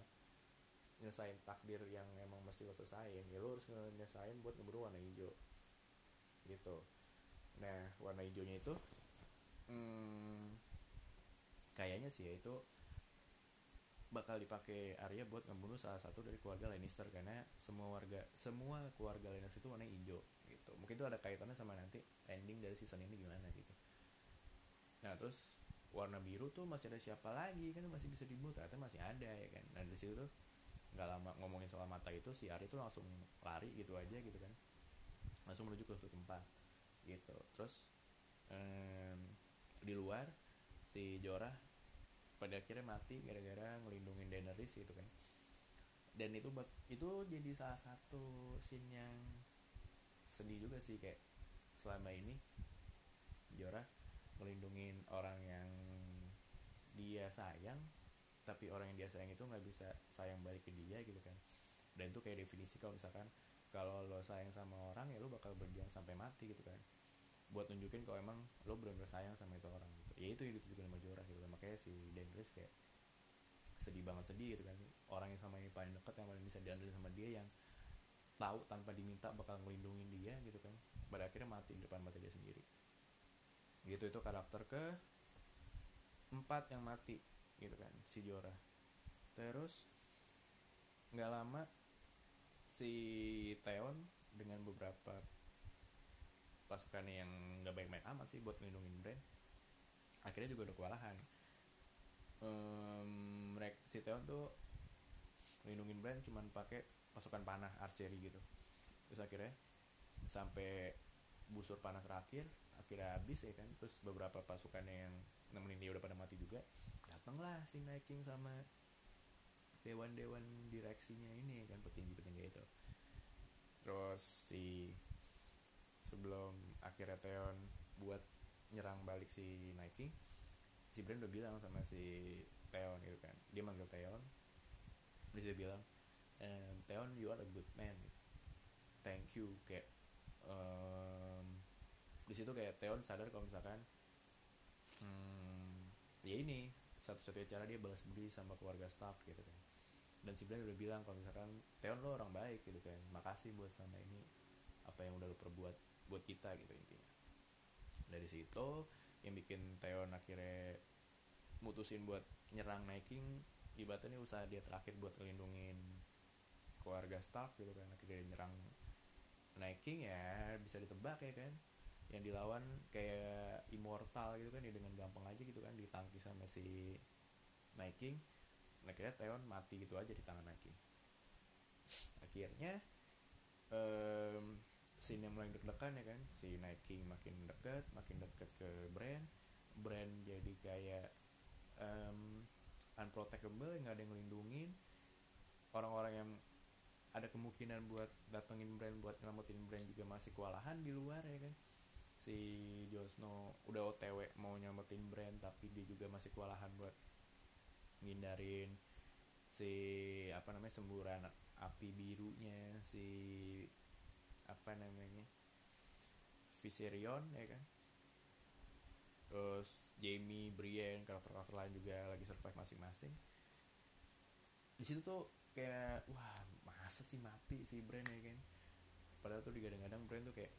nyelesain takdir yang emang mesti lo selesain, ya lo harus nyelesain buat ngebunuh warna hijau gitu. Nah warna hijaunya itu hmm, kayaknya sih ya itu bakal dipakai Arya buat ngebunuh salah satu dari keluarga Lannister, karena semua warga semua keluarga Lannister itu warna hijau gitu. Mungkin itu ada kaitannya sama nanti ending dari season ini gimana gitu. Nah terus warna biru tuh masih ada siapa lagi kan, masih bisa dibunuh, ternyata masih ada ya kan. Nah dari situ tuh nggak lama ngomongin soal mata itu, si Arya tuh langsung lari gitu aja gitu kan, langsung menuju ke suatu tempat gitu. Terus um, di luar si Jorah pada akhirnya mati gara-gara ngelindungin Daenerys gitu kan. Dan itu itu jadi salah satu scene yang sedih juga sih, kayak selama ini Jorah ngelindungin orang yang dia sayang, tapi orang yang dia sayang itu nggak bisa sayang balik ke dia gitu kan. Dan itu kayak definisi kalau misalkan kalau lo sayang sama orang ya lo bakal berjuang sampai mati gitu kan, buat nunjukin kalau emang lo bener-bener sayang sama itu orang gitu. Ya itu hidup juga sama Jorah gitu kan. Makanya si Daenerys kayak sedih banget sedih gitu kan, orang yang sama ini paling deket, yang paling bisa diandelin sama dia, yang tahu tanpa diminta bakal ngelindungin dia gitu kan, pada akhirnya mati di depan mata dia sendiri gitu. Itu karakter ke empat yang mati gitu kan, si Jorah. Terus nggak lama si Theon dengan beberapa pasukan yang nggak baik-baik amat sih buat ngelindungin Bran, akhirnya juga udah kewalahan. Um, si Theon tuh ngelindungin Bran cuman pakai pasukan panah archery gitu. Terus akhirnya sampai busur panah terakhir akhirnya habis ya kan. Terus beberapa pasukan yang nemenin dia udah pada mati juga. Datanglah si Night King sama dewan-dewan direksinya ini kan, petinggi-petinggi itu. Terus si sebelum akhirnya Theon buat nyerang balik si Night King, si Bran udah bilang sama si Theon gitu kan, dia manggil Theon, terus dia bilang ehm, Theon you are a good man, thank you, kayak um, di situ kayak Theon sadar kalau misalkan hmm, ya ini satu-satunya cara dia balas budi sama keluarga Stark gitu kan. Dan si Brian udah bilang kalau misalkan Theon lo orang baik gitu kan, makasih buat selama ini apa yang udah lo perbuat buat kita gitu intinya. Dari situ yang bikin Theon akhirnya mutusin buat nyerang Night King, ibaratnya ini usaha dia terakhir buat ngelindungin keluarga Stark gitu kan. Akhirnya nyerang Night King ya bisa ditebak ya kan, yang dilawan kayak immortal gitu kan ya, dengan gampang aja gitu kan ditangkis sama si Night King. Akhirnya Theon mati gitu aja di tangan Night King. Akhirnya um, scene yang mulai deg-degan ya kan, si Night King makin dekat, makin dekat ke Bran. Bran jadi kayak um, unprotectable, nggak ada yang ngelindungin. Orang-orang yang ada kemungkinan buat datengin Bran, buat nyelamatin Bran juga masih kewalahan di luar ya kan. Si Jon Snow udah O T W mau nyelamatin Bran, tapi dia juga masih kewalahan buat ngindarin si apa namanya semburan api birunya si apa namanya Viserion ya kan. Terus Jaime, Brienne, karakter-karakter lain juga lagi survive masing-masing. Di situ tuh kayak wah masa sih mati si Brienne ya kan. Padahal tuh digadang-gadang Brienne tuh kayak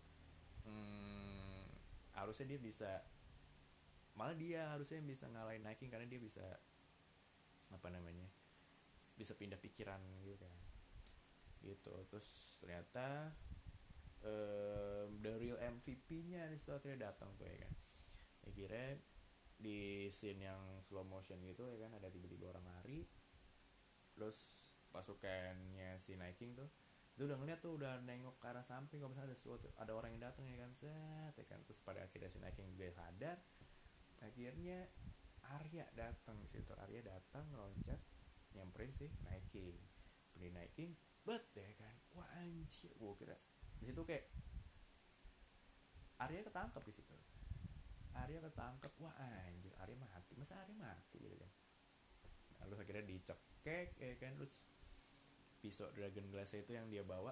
hmm, harusnya dia bisa, malah dia harusnya bisa ngalahin Night King karena dia bisa apa namanya bisa pindah pikiran gitu kan gitu. Terus ternyata Um, the real M V P-nya itu akhirnya datang tuh ya kan. Akhirnya di scene yang slow motion gitu ya kan, ada tiba-tiba orang lari. Terus pasukannya si Night King tuh itu udah ngeliat tuh, udah nengok ke arah samping kalau misalnya ada sesuatu, ada orang yang datang ya kan, set ya kan. Terus pada akhirnya si Night King juga sadar. Akhirnya Arya datang situ, Arya datang loncat nyamperin si Night King, beli Night King, bet ya kan. Wah anjir, gua kira di situ kayak Arya ketangkep di situ. Arya ketangkep, wah anjir, Arya mati, masa Arya mati gitu kan. Lalu akhirnya dicekek, ya kan, terus pisau dragon glass itu yang dia bawa,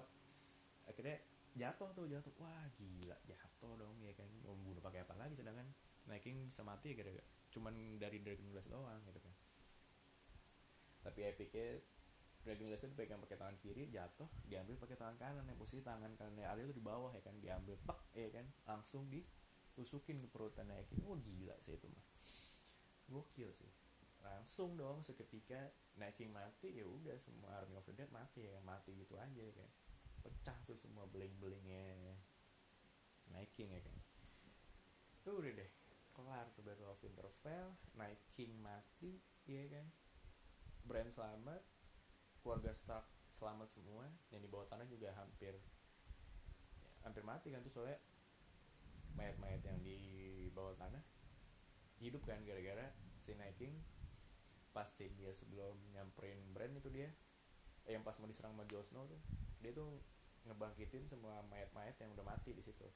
akhirnya jatuh tuh, jatuh, wah gila, jatuh dong ya kan, mau bunuh pakai apa lagi, sedangkan Night King bisa mati ya gara-gara cuman dari dragon glass doang gitu kan. Tapi epicnya dragon glass itu pegang pakai tangan kiri, jatuh, diambil pakai tangan kanan. Yang posisi tangan kanannya Arya itu di bawah ya kan, diambil pak ya kan, langsung ditusukin ke perutan Night King. Oh gila sih itu mah, gokil sih. Langsung dong seketika Night King mati, ya udah semua Army of the Dead mati ya, mati gitu aja ya kan. Pecah tuh semua beling-belingnya Night King ya kan. Tuh udah deh, kelar tuh Battle of Winterfell, Night King mati ya kan, Bran selamat, keluarga Stark selamat semua, yang di bawah tanah juga hampir ya, hampir mati kan tuh, soalnya mayat-mayat yang di bawah tanah hidup kan gara-gara si Night King pasti dia sebelum nyamperin Bran itu dia eh, yang pas mau diserang sama Jon Snow tuh dia tuh ngebangkitin semua mayat-mayat yang udah mati di situ.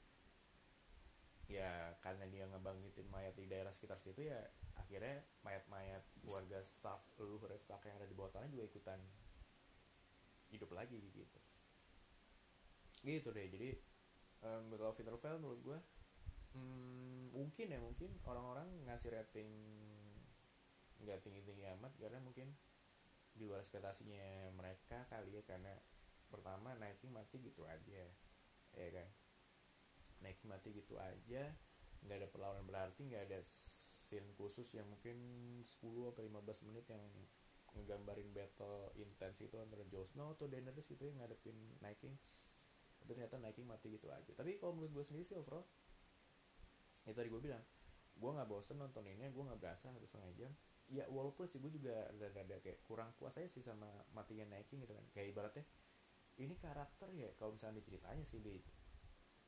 Ya karena dia ngebangkitin mayat di daerah sekitar situ ya akhirnya mayat-mayat keluarga Stark, leluhur Stark yang ada di bawah tanah juga ikutan hidup lagi gitu gitu deh. Jadi um, Battle of Winterfell menurut gue hmm, mungkin ya mungkin orang-orang ngasih rating nggak tinggi-tinggi amat karena mungkin di luar ekspektasinya mereka kali ya, karena pertama Night King mati gitu aja ya kan, Night King mati gitu aja, nggak ada perlawanan berarti, nggak ada scene khusus yang mungkin sepuluh atau lima belas menit yang ngegambarin battle intens itu antara Jon Snow atau Daenerys gitu yang ngadepin Night King. Tapi ternyata Night King mati gitu aja. Tapi kalau menurut gue sendiri sih overall itu tadi gue bilang gue nggak bosen nonton ini, gue nggak berasa satu setengah jam. Ya walaupun sih gue juga rada-rada kayak kurang puas aja sih sama matinya Night King gitu kan. Kayak ibaratnya ini karakter ya kalau misalnya diceritanya sih di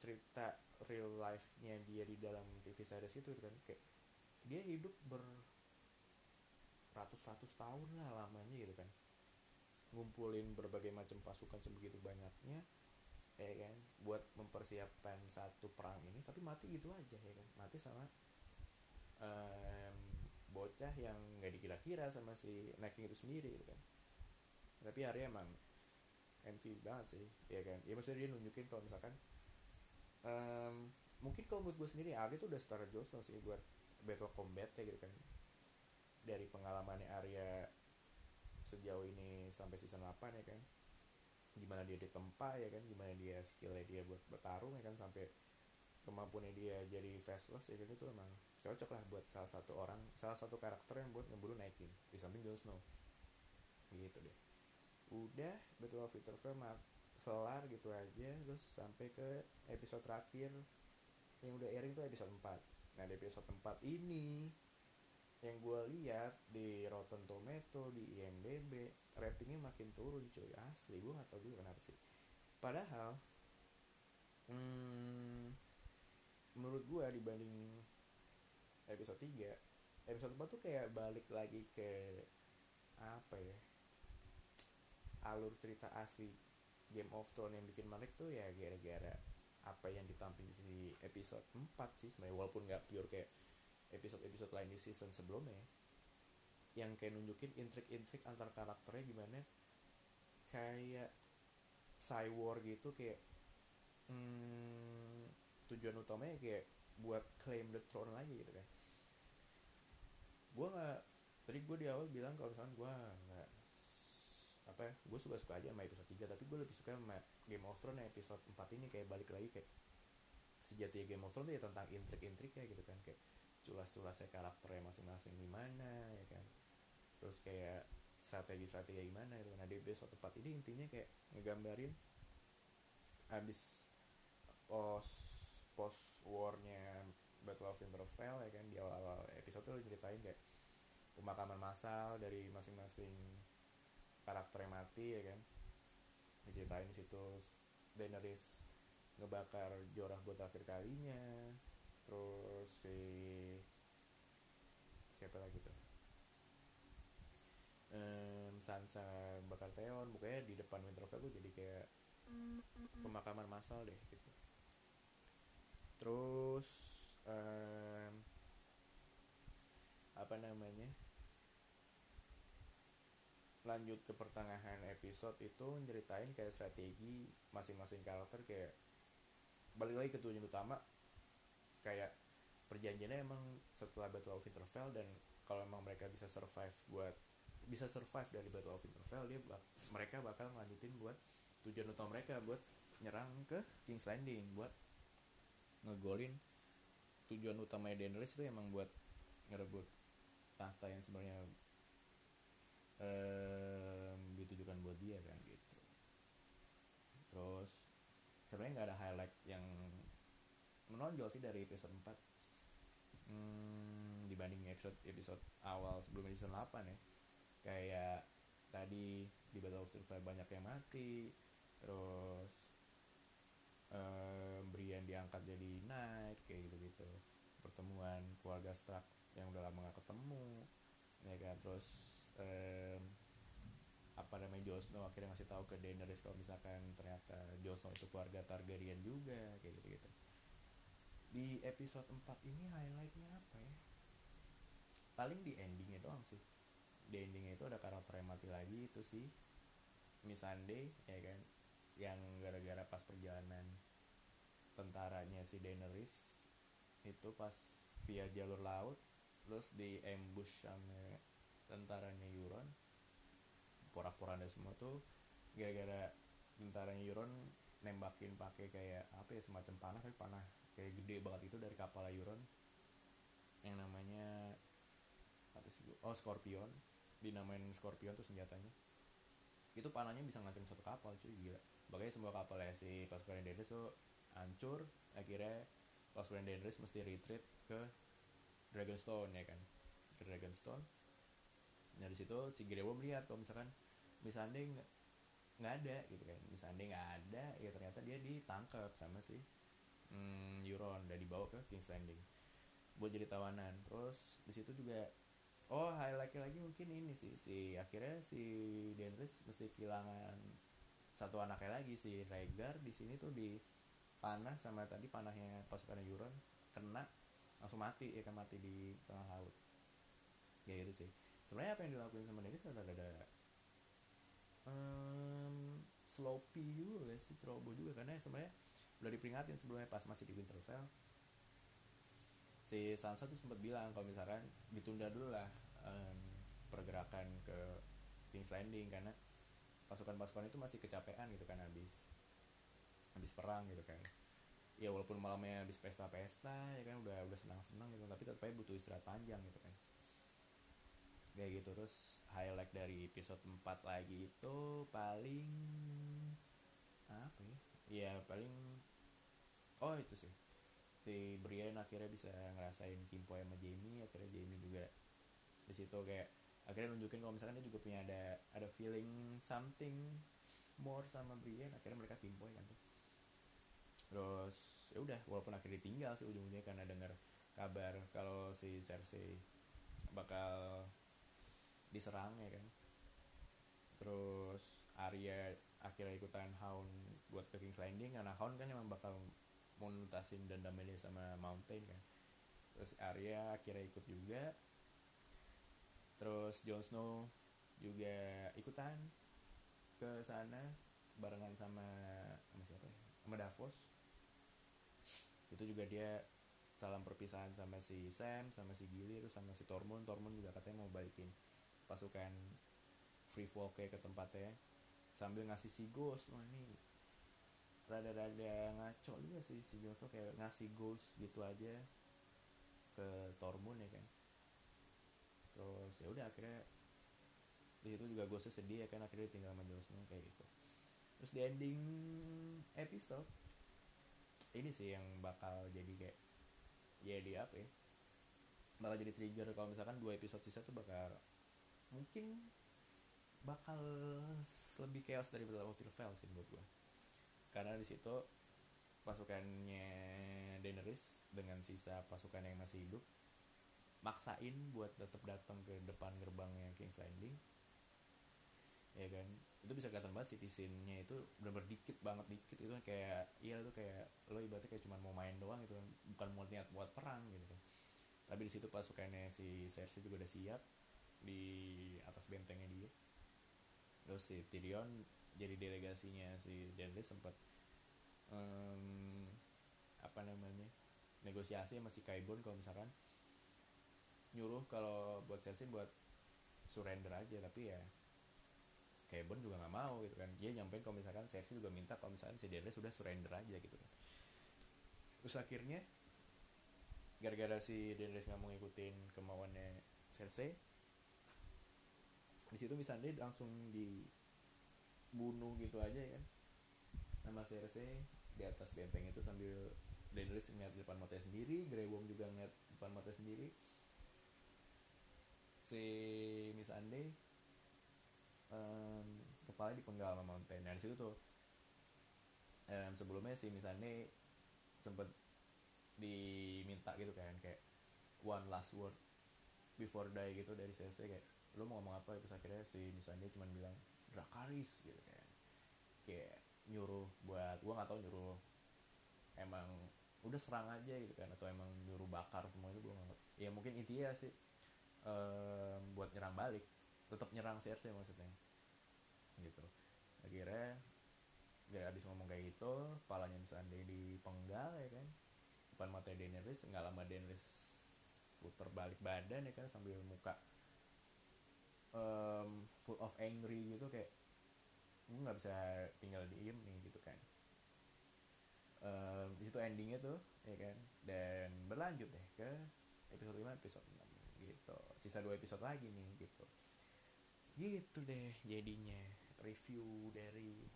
cerita real life-nya dia di dalam T V series itu kan, kayak dia hidup ber ratus-ratus tahun lah lamanya gitu kan, ngumpulin berbagai macam pasukan sebegitu banyaknya ya kan buat mempersiapkan satu perang ini, tapi mati gitu aja ya kan, mati sama um, bocah yang nggak dikira-kira sama si Night King itu sendiri gitu kan. Tapi Arya emang M C banget sih, ya kan? Ya maksudnya dia nunjukin kalau misalkan um, mungkin kalau menurut gue sendiri Arya tuh udah setara Jon Snow sih buat battle combat ya gitu kan. Dari pengalamannya Arya sejauh ini sampai season eight ya kan, gimana dia ditempa ya kan, gimana dia skillnya dia buat bertarung ya kan, sampai kemampuannya dia jadi faceless ya kan, itu emang cocok lah buat salah satu orang, salah satu karakter yang buat ngeburu Night King di samping Jon Snow gitu deh. Udah Battle of Winterfell kelar gitu aja, terus sampai ke episode terakhir yang udah airing tuh episode four. Nah di episode four ini yang gue lihat di Rotten Tomato, di I M D B, ratingnya makin turun cuy, asli gue gak tau gue kenapa sih. Padahal hmm, menurut gue dibanding episode three, episode four tuh kayak balik lagi ke apa ya, alur cerita asli Game of Thrones. Yang bikin menarik tuh ya gara-gara apa yang ditampilkan di episode four sih sebenarnya, walaupun gak pure kayak episode-episode lain di season sebelumnya yang kayak nunjukin intrik-intrik antar karakternya gimana, kayak side war gitu, kayak hmm, tujuan utamanya kayak buat claim the throne lagi gitu kan. Gue nggak, tadi gue di awal bilang kalau misalkan gue nggak apa ya, gue suka-suka aja sama episode three, tapi gue lebih suka sama Game of Thrones episode four ini, kayak balik lagi kayak sejatinya Game of Thrones ya tentang intrik-intriknya gitu kan, kayak culas-culasnya karakternya masing-masing gimana ya kan, terus kayak strategi-strategi gimana gitu. Nah di episode four ini intinya kayak ngegambarin abis pos post warnya Battle of Winterfell ya kan, di awal-awal episode tuh ceritain kayak pemakaman massal dari masing-masing karakternya mati ya kan, diceritain di situ Daenerys ngebakar Jorah buat akhir kalinya, terus si siapa lagi tuh um, Sansa bakar Theon, pokoknya di depan Winterfell tuh jadi kayak pemakaman massal deh gitu. Terus um, apa namanya, lanjut ke pertengahan episode itu nyeritain kayak strategi masing-masing karakter, kayak balik lagi ke tujuan utama, kayak perjanjiannya emang setelah Battle of Winterfell, dan kalau emang mereka bisa survive buat bisa survive dari Battle of Winterfell, dia bak- mereka bakal ngelanjutin buat tujuan utama mereka, buat nyerang ke King's Landing, buat ngegolin tujuan utamanya Daenerys itu emang buat ngerebut tahta yang sebenarnya um, ditujukan buat dia kan gitu. Terus sebenarnya nggak ada highlight yang menonjol sih dari episode four hmm, dibanding episode episode awal sebelum season eight ya, kayak tadi di Battle of Winterfell banyak yang mati, terus Um, Brienne diangkat jadi Knight kayak gitu-gitu, pertemuan keluarga Stark yang udah lama gak ketemu ya kan, terus um, apa namanya Jon Snow akhirnya ngasih tahu ke Daenerys kalau misalkan ternyata Jon Snow itu keluarga Targaryen juga kayak gitu-gitu. Di episode four ini highlightnya apa ya, paling di endingnya doang sih. Di endingnya itu ada karakter yang mati lagi, itu si Missandei ya kan, yang gara-gara pas perjalanan tentaranya si Daenerys itu pas via jalur laut, terus di ambush sama tentaranya Euron, porak-poranda semua tuh gara-gara tentaranya Euron nembakin pakai kayak apa ya, semacam panah, tapi panah kayak gede banget itu dari kapal Euron yang namanya oh Scorpion, dinamain Scorpion tuh senjatanya, itu panahnya bisa ngancurin satu kapal cuy, gila. Makanya semua kapalnya si pasukan Daenerys tuh hancur, akhirnya pasukan Daenerys mesti retreat ke Dragonstone ya kan, ke Dragonstone. Nah di situ si Grey Worm lihat kalau misalkan Missandei nggak ada gitu kan, Missandei nggak ada, ya ternyata dia ditangkap sama si hmm, Euron dan dibawa ke King's Landing buat jadi tawanan. Terus di situ juga oh highlightnya lagi mungkin ini sih, si akhirnya si Daenerys mesti kehilangan satu anaknya lagi, si Rhaegar. Di sini tuh di panah sama tadi panahnya pasukan Euron kena, langsung mati ya kan, mati di tengah laut ya gitu sih. Sebenarnya apa yang dilakuin sama Daenerys ada ada um, sloppy juga guys, sih trouble juga karena sebenarnya udah diperingatin sebelumnya pas masih di Winterfell. Si Sansa tuh sempat bilang kalau misalkan ditunda dulu lah um, pergerakan ke King's Landing karena pasukan-pasukan itu masih kecapean gitu kan habis habis perang gitu kan. Ya walaupun malamnya habis pesta-pesta ya kan udah udah senang-senang gitu tapi tetap aja butuh istirahat panjang gitu kan. Kayak gitu. Terus highlight dari episode empat lagi itu paling apa ya? Ya paling oh itu sih. Si Brienne akhirnya bisa ngerasain Kimpo sama Jaime, akhirnya Jaime juga di situ kayak akhirnya nunjukin kalau misalkan dia juga punya ada ada feeling something more sama Brienne, akhirnya mereka Kimpo kan tuh. Terus ya udah walaupun akhirnya ditinggal sih ujung-ujungnya karena dengar kabar kalau si Cersei bakal diserang ya kan. Terus Arya akhirnya ikutan Hound buat ke King's Landing karena Hound kan memang bakal mau nuntasin dendamnya sama Mountain kan. Terus Arya akhirnya ikut juga. Terus Jon Snow juga ikutan ke sana barengan sama sama siapa ya? Sama Davos. Itu juga dia salam perpisahan sama si Sam, sama si Gilly, terus sama si Tormund. Tormund juga katanya mau balikin pasukan Free Folk ke tempatnya sambil ngasih si Ghost. Wah ini rada-rada ngaco juga sih si Ghost tuh kayak ngasih Ghost gitu aja ke Tormund ya kan. Terus ya udah akhirnya di situ juga Ghostnya sedih ya kan akhirnya tinggal sama Jon Snow kayak gitu. Terus di ending episode ini sih yang bakal jadi kayak ya dia apa ya bakal jadi trigger kalau misalkan dua episode sisa tuh bakal mungkin bakal lebih chaos dari Battle of Winterfell sih buat gue. Karena di situ pasukannya Daenerys dengan sisa pasukan yang masih hidup maksain buat tetap datang ke depan gerbangnya King's Landing, ya kan? Itu bisa kelihatan banget sih di scene-nya itu benar-benar dikit banget dikit itu kan kayak iya tuh kayak lo ibaratnya kayak cuma mau main doang gitu kan, bukan mau niat buat perang gitu kan. Tapi di situ pasukannya si Cersei juga udah siap di atas bentengnya dia. Terus si Tyrion jadi delegasinya si Daenerys sempat um, apa namanya negosiasi sama si Qyburn kalau misalkan nyuruh kalau buat Cersei buat surrender aja tapi ya Qyburn juga nggak mau gitu kan. Dia nyampein kalau misalkan Cersei juga minta kalau misalkan si Daenerys sudah surrender aja gitu kan. Terus akhirnya gara-gara si Daenerys nggak mau ngikutin kemauannya Cersei di situ Missandei langsung di bunuh gitu aja ya kan sama Cersei di atas benteng itu sambil Daenerys ngeliat depan matanya sendiri. Grey Worm juga ngeliat depan matanya sendiri. Si Missandei um, kepala dipenggal sama Mountain. Nah disitu tuh um, sebelumnya si Missandei sempet diminta gitu kan kayak one last word before die gitu dari Cersei kayak lo mau ngomong apa. Terus akhirnya si Missandei cuma bilang Drakaris gitu kan kayak nyuruh buat gua nggak tahu nyuruh emang udah serang aja gitu kan atau emang nyuruh bakar semua itu gua nggak tahu ya mungkin intinya sih um, buat nyerang balik tetap nyerang Cersei maksudnya gitu. Akhirnya gara abis ngomong kayak gitu kepalanya Missandei dipenggal ya kan depan mata Daenerys. Nggak lama Daenerys puter balik badan ya kan sambil muka Um, full of angry gitu kayak gue nggak bisa tinggal diem nih gitu kan. Um, di situ endingnya tuh ya kan dan berlanjut deh ke episode lima episode enam gitu. Sisa dua episode lagi nih gitu. Gitu deh jadinya review dari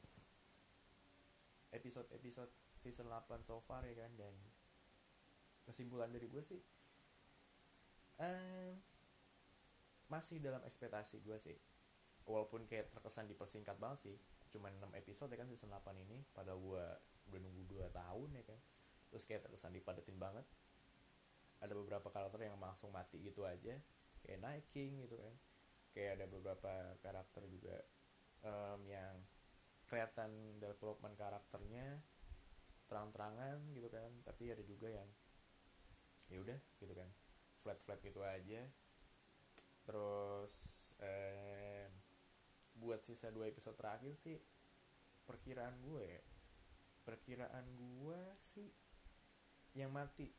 episode-episode season delapan so far ya kan. Dan kesimpulan dari gue sih um, masih dalam ekspektasi gue sih. Walaupun kayak terkesan dipersingkat banget sih. Cuman enam episode ya kan season delapan ini. Padahal gue udah nunggu dua tahun ya kan. Terus kayak terkesan dipadatin banget. Ada beberapa karakter yang langsung mati gitu aja. Kayak Night King gitu kan. Kayak ada beberapa karakter juga um, yang kelihatan development karakternya terang-terangan gitu kan. Tapi ada juga yang ya udah gitu kan flat-flat gitu aja. Terus eh, buat sisa dua episode terakhir sih perkiraan gue ya, perkiraan gue sih yang mati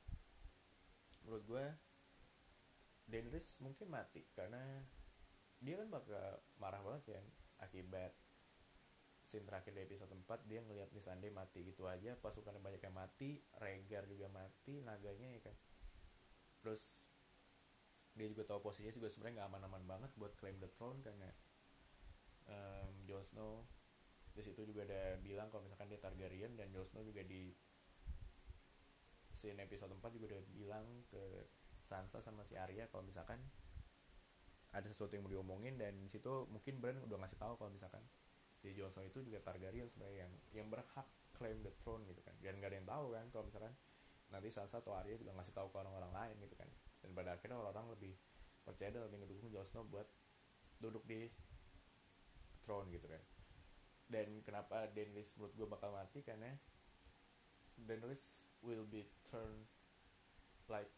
menurut gue Daenerys mungkin mati, karena dia kan bakal marah banget ya akibat scene terakhir dari episode empat. Dia ngelihat Missandei mati gitu aja, pasukannya banyak yang mati, Rhaegar juga mati, naganya ya kan. Terus dia juga tahu posisinya juga sebenarnya nggak aman-aman banget buat claim the throne, karena um, Jon Snow di situ juga ada bilang kalau misalkan dia Targaryen, dan Jon Snow juga di scene episode empat juga udah bilang ke Sansa sama si Arya kalau misalkan ada sesuatu yang mau diomongin, dan di situ mungkin Bran udah ngasih tahu kalau misalkan si Jon Snow itu juga Targaryen sebagai yang yang berhak claim the throne gitu kan, dan nggak ada yang tahu kan kalau misalkan nanti Sansa atau Arya juga ngasih tahu ke orang-orang lain gitu kan. Dan pada akhirnya orang-orang lebih percaya dan lebih ngedukung Jon Snow buat duduk di throne gitu kan. Dan kenapa Daenerys menurut gue bakal mati, karena Daenerys will be turned like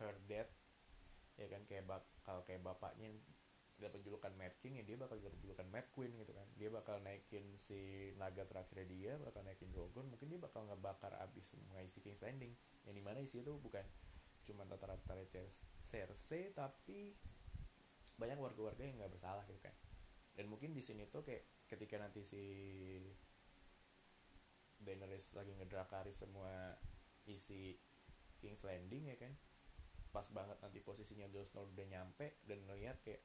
her dad ya kan, kayak bak kalau kayak bapaknya dapat julukan Mad King ya, dia bakal dapat julukan Mad Queen gitu kan. Dia bakal naikin si naga terakhirnya, dia bakal naikin Drogon, mungkin dia bakal ngebakar abis semua isi King's Landing, yang dimana isi itu bukan cuma tata-tata Cersei tapi banyak warga-warga yang nggak bersalah gitu kan. Dan mungkin di sini tuh kayak ketika nanti si Daenerys lagi ngedrakari semua isi King's Landing ya kan, pas banget nanti posisinya Jon Snow udah nyampe dan ngeliat kayak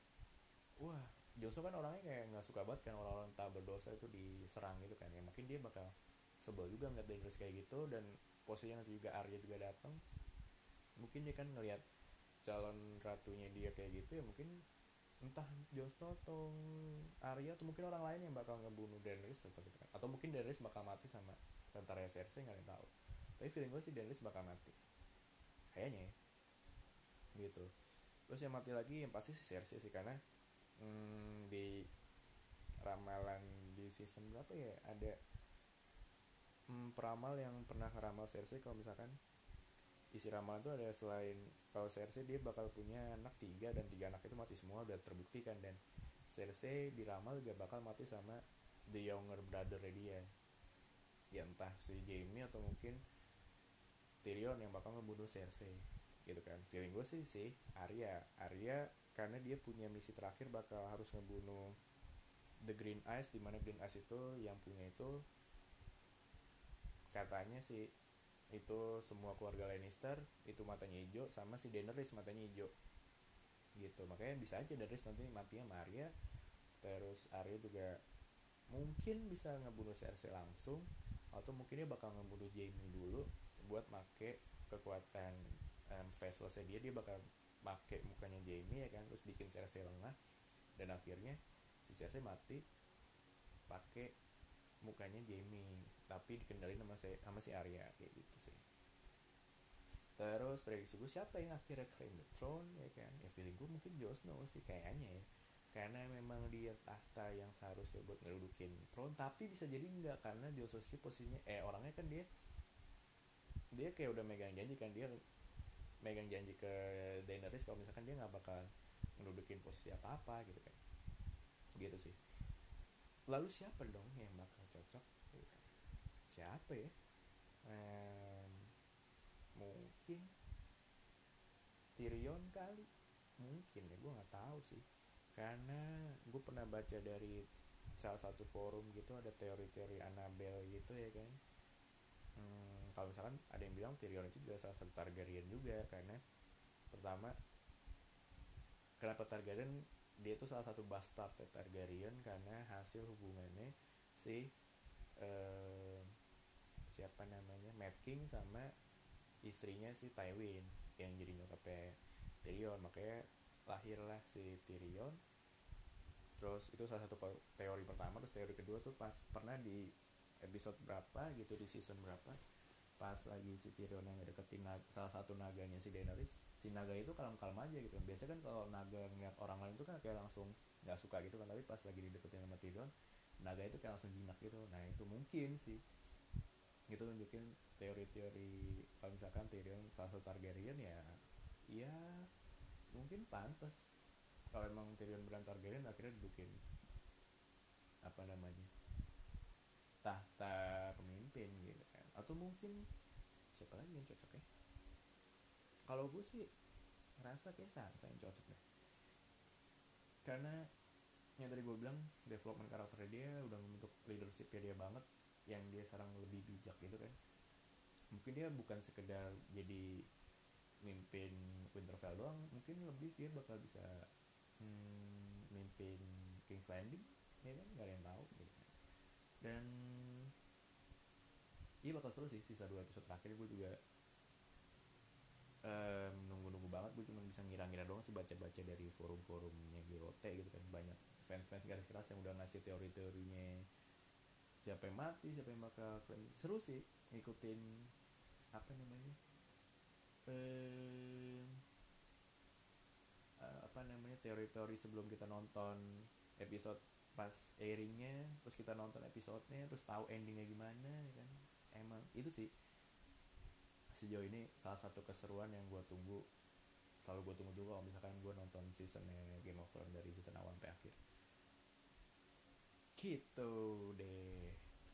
wah, Jon Snow kan orangnya kayak nggak suka banget kan orang-orang tak berdosa itu diserang gitu kan ya, mungkin dia bakal sebel juga ngeliat Daenerys kayak gitu. Dan posisinya nanti juga Arya juga datang, mungkin dia kan ngeliat calon ratunya dia kayak gitu ya, mungkin entah Jon Snow atau Arya atau mungkin orang lain yang bakal ngebunuh Daenerys atau gitu kan. Atau mungkin Daenerys bakal mati sama tentara Cersei, nggak ada yang tahu. Tapi feeling gue sih Daenerys bakal mati kayaknya ya, gitu. Terus yang mati lagi yang pasti si Cersei sih, karena hmm, di ramalan di season berapa ya ada hmm, peramal yang pernah ngeramal Cersei kalau misalkan isi ramalan itu ada selain kalau Cersei dia bakal punya anak tiga, dan tiga anak itu mati semua, udah terbukti kan. Dan Cersei diramal juga bakal mati sama the younger brother dia ya, entah si Jaime atau mungkin Tyrion yang bakal ngebunuh Cersei gitu kan. Feeling gue sih sih Arya Arya karena dia punya misi terakhir bakal harus ngebunuh the Green Eyes, dimana Green Eyes itu yang punya itu katanya sih itu semua keluarga Lannister itu matanya hijau, sama si Daenerys matanya hijau gitu. Makanya bisa aja Daenerys nanti matinya sama Arya. Terus Arya juga mungkin bisa ngebunuh Cersei langsung, atau mungkin dia bakal ngebunuh Jaime dulu buat make kekuatan um, facelessnya dia, dia bakal make mukanya Jaime ya kan, terus bikin Cersei lengah, dan akhirnya si Cersei mati pakai mukanya Jaime tapi dikendalin sama si, sama si Arya kayak gitu sih. Terus prediksi gue siapa yang akhirnya claim the throne ya kan, ya feeling gue mungkin Jon Snow sih kayaknya ya, karena memang dia tahta yang seharusnya buat ngedudukin throne, tapi bisa jadi enggak karena Jon Snow sih posisinya eh orangnya kan dia dia kayak udah megang janji kan, dia megang janji ke Daenerys kalau misalkan dia nggak bakal ngedudukin posisi apa apa gitu kan, gitu sih. Lalu siapa dong yang bakal cocok? Siapa ya? Ehm, mungkin Tyrion kali, mungkin ya, gue nggak tahu sih. Karena gue pernah baca dari salah satu forum gitu ada teori-teori Annabelle gitu ya kan. Hmm, kalau misalkan ada yang bilang Tyrion itu juga salah satu Targaryen juga, karena pertama kenapa Targaryen? Dia tuh salah satu bastard Targaryen karena hasil hubungannya si eh, siapa namanya Mad King sama istrinya si Tywin yang jadi nyokapnya Tyrion, makanya lahirlah si Tyrion. Terus itu salah satu teori pertama. Terus teori kedua tuh pas pernah di episode berapa gitu, di season berapa, pas lagi si Tyrion yang deketin salah satu naganya si Daenerys, si naga itu kalem-kalem aja gitu. Biasanya kan kalau naga ngeliat orang lain itu kan kayak langsung gak suka gitu kan, tapi pas lagi dideketin sama Tyrion, naga itu kayak langsung jinak gitu. Nah itu mungkin sih gitu, nunjukin teori-teori kalau misalkan Tyrion salah satu Targaryen ya, ya mungkin pantas kalau emang Tyrion beran Targaryen akhirnya dudukin apa namanya tahta pemimpin gitu kan, atau mungkin siapa lagi yang cocok ya? Kalau gue sih ngerasa kayak Sansa yang cocok deh, karena yang tadi gue bilang development karakternya dia udah membentuk leadershipnya dia banget, yang dia sekarang lebih bijak gitu kan. Mungkin dia bukan sekedar jadi mimpin Winterfell doang, mungkin lebih dia bakal bisa hmm, mimpin King's Landing, ya kan, nggak ada yang tahu gitu. Dan iya bakal seru sih sisa dua episode terakhir. Gue juga um, nunggu-nunggu banget. Gue cuma bisa ngira-ngira doang sih, baca-baca dari forum-forumnya G O T gitu kan, banyak fans-fans garis keras yang udah ngasih teori-teorinya siapa yang mati, siapa yang bakal keren. Seru sih ngikutin apa namanya ehm, apa namanya teori-teori sebelum kita nonton episode pas airingnya, terus kita nonton episodenya, terus tahu endingnya gimana kan. Emang itu sih sejauh ini salah satu keseruan yang gue tunggu, selalu gue tunggu juga kalau misalkan gue nonton seasonnya Game of Thrones dari season awal sampai akhir gitu deh.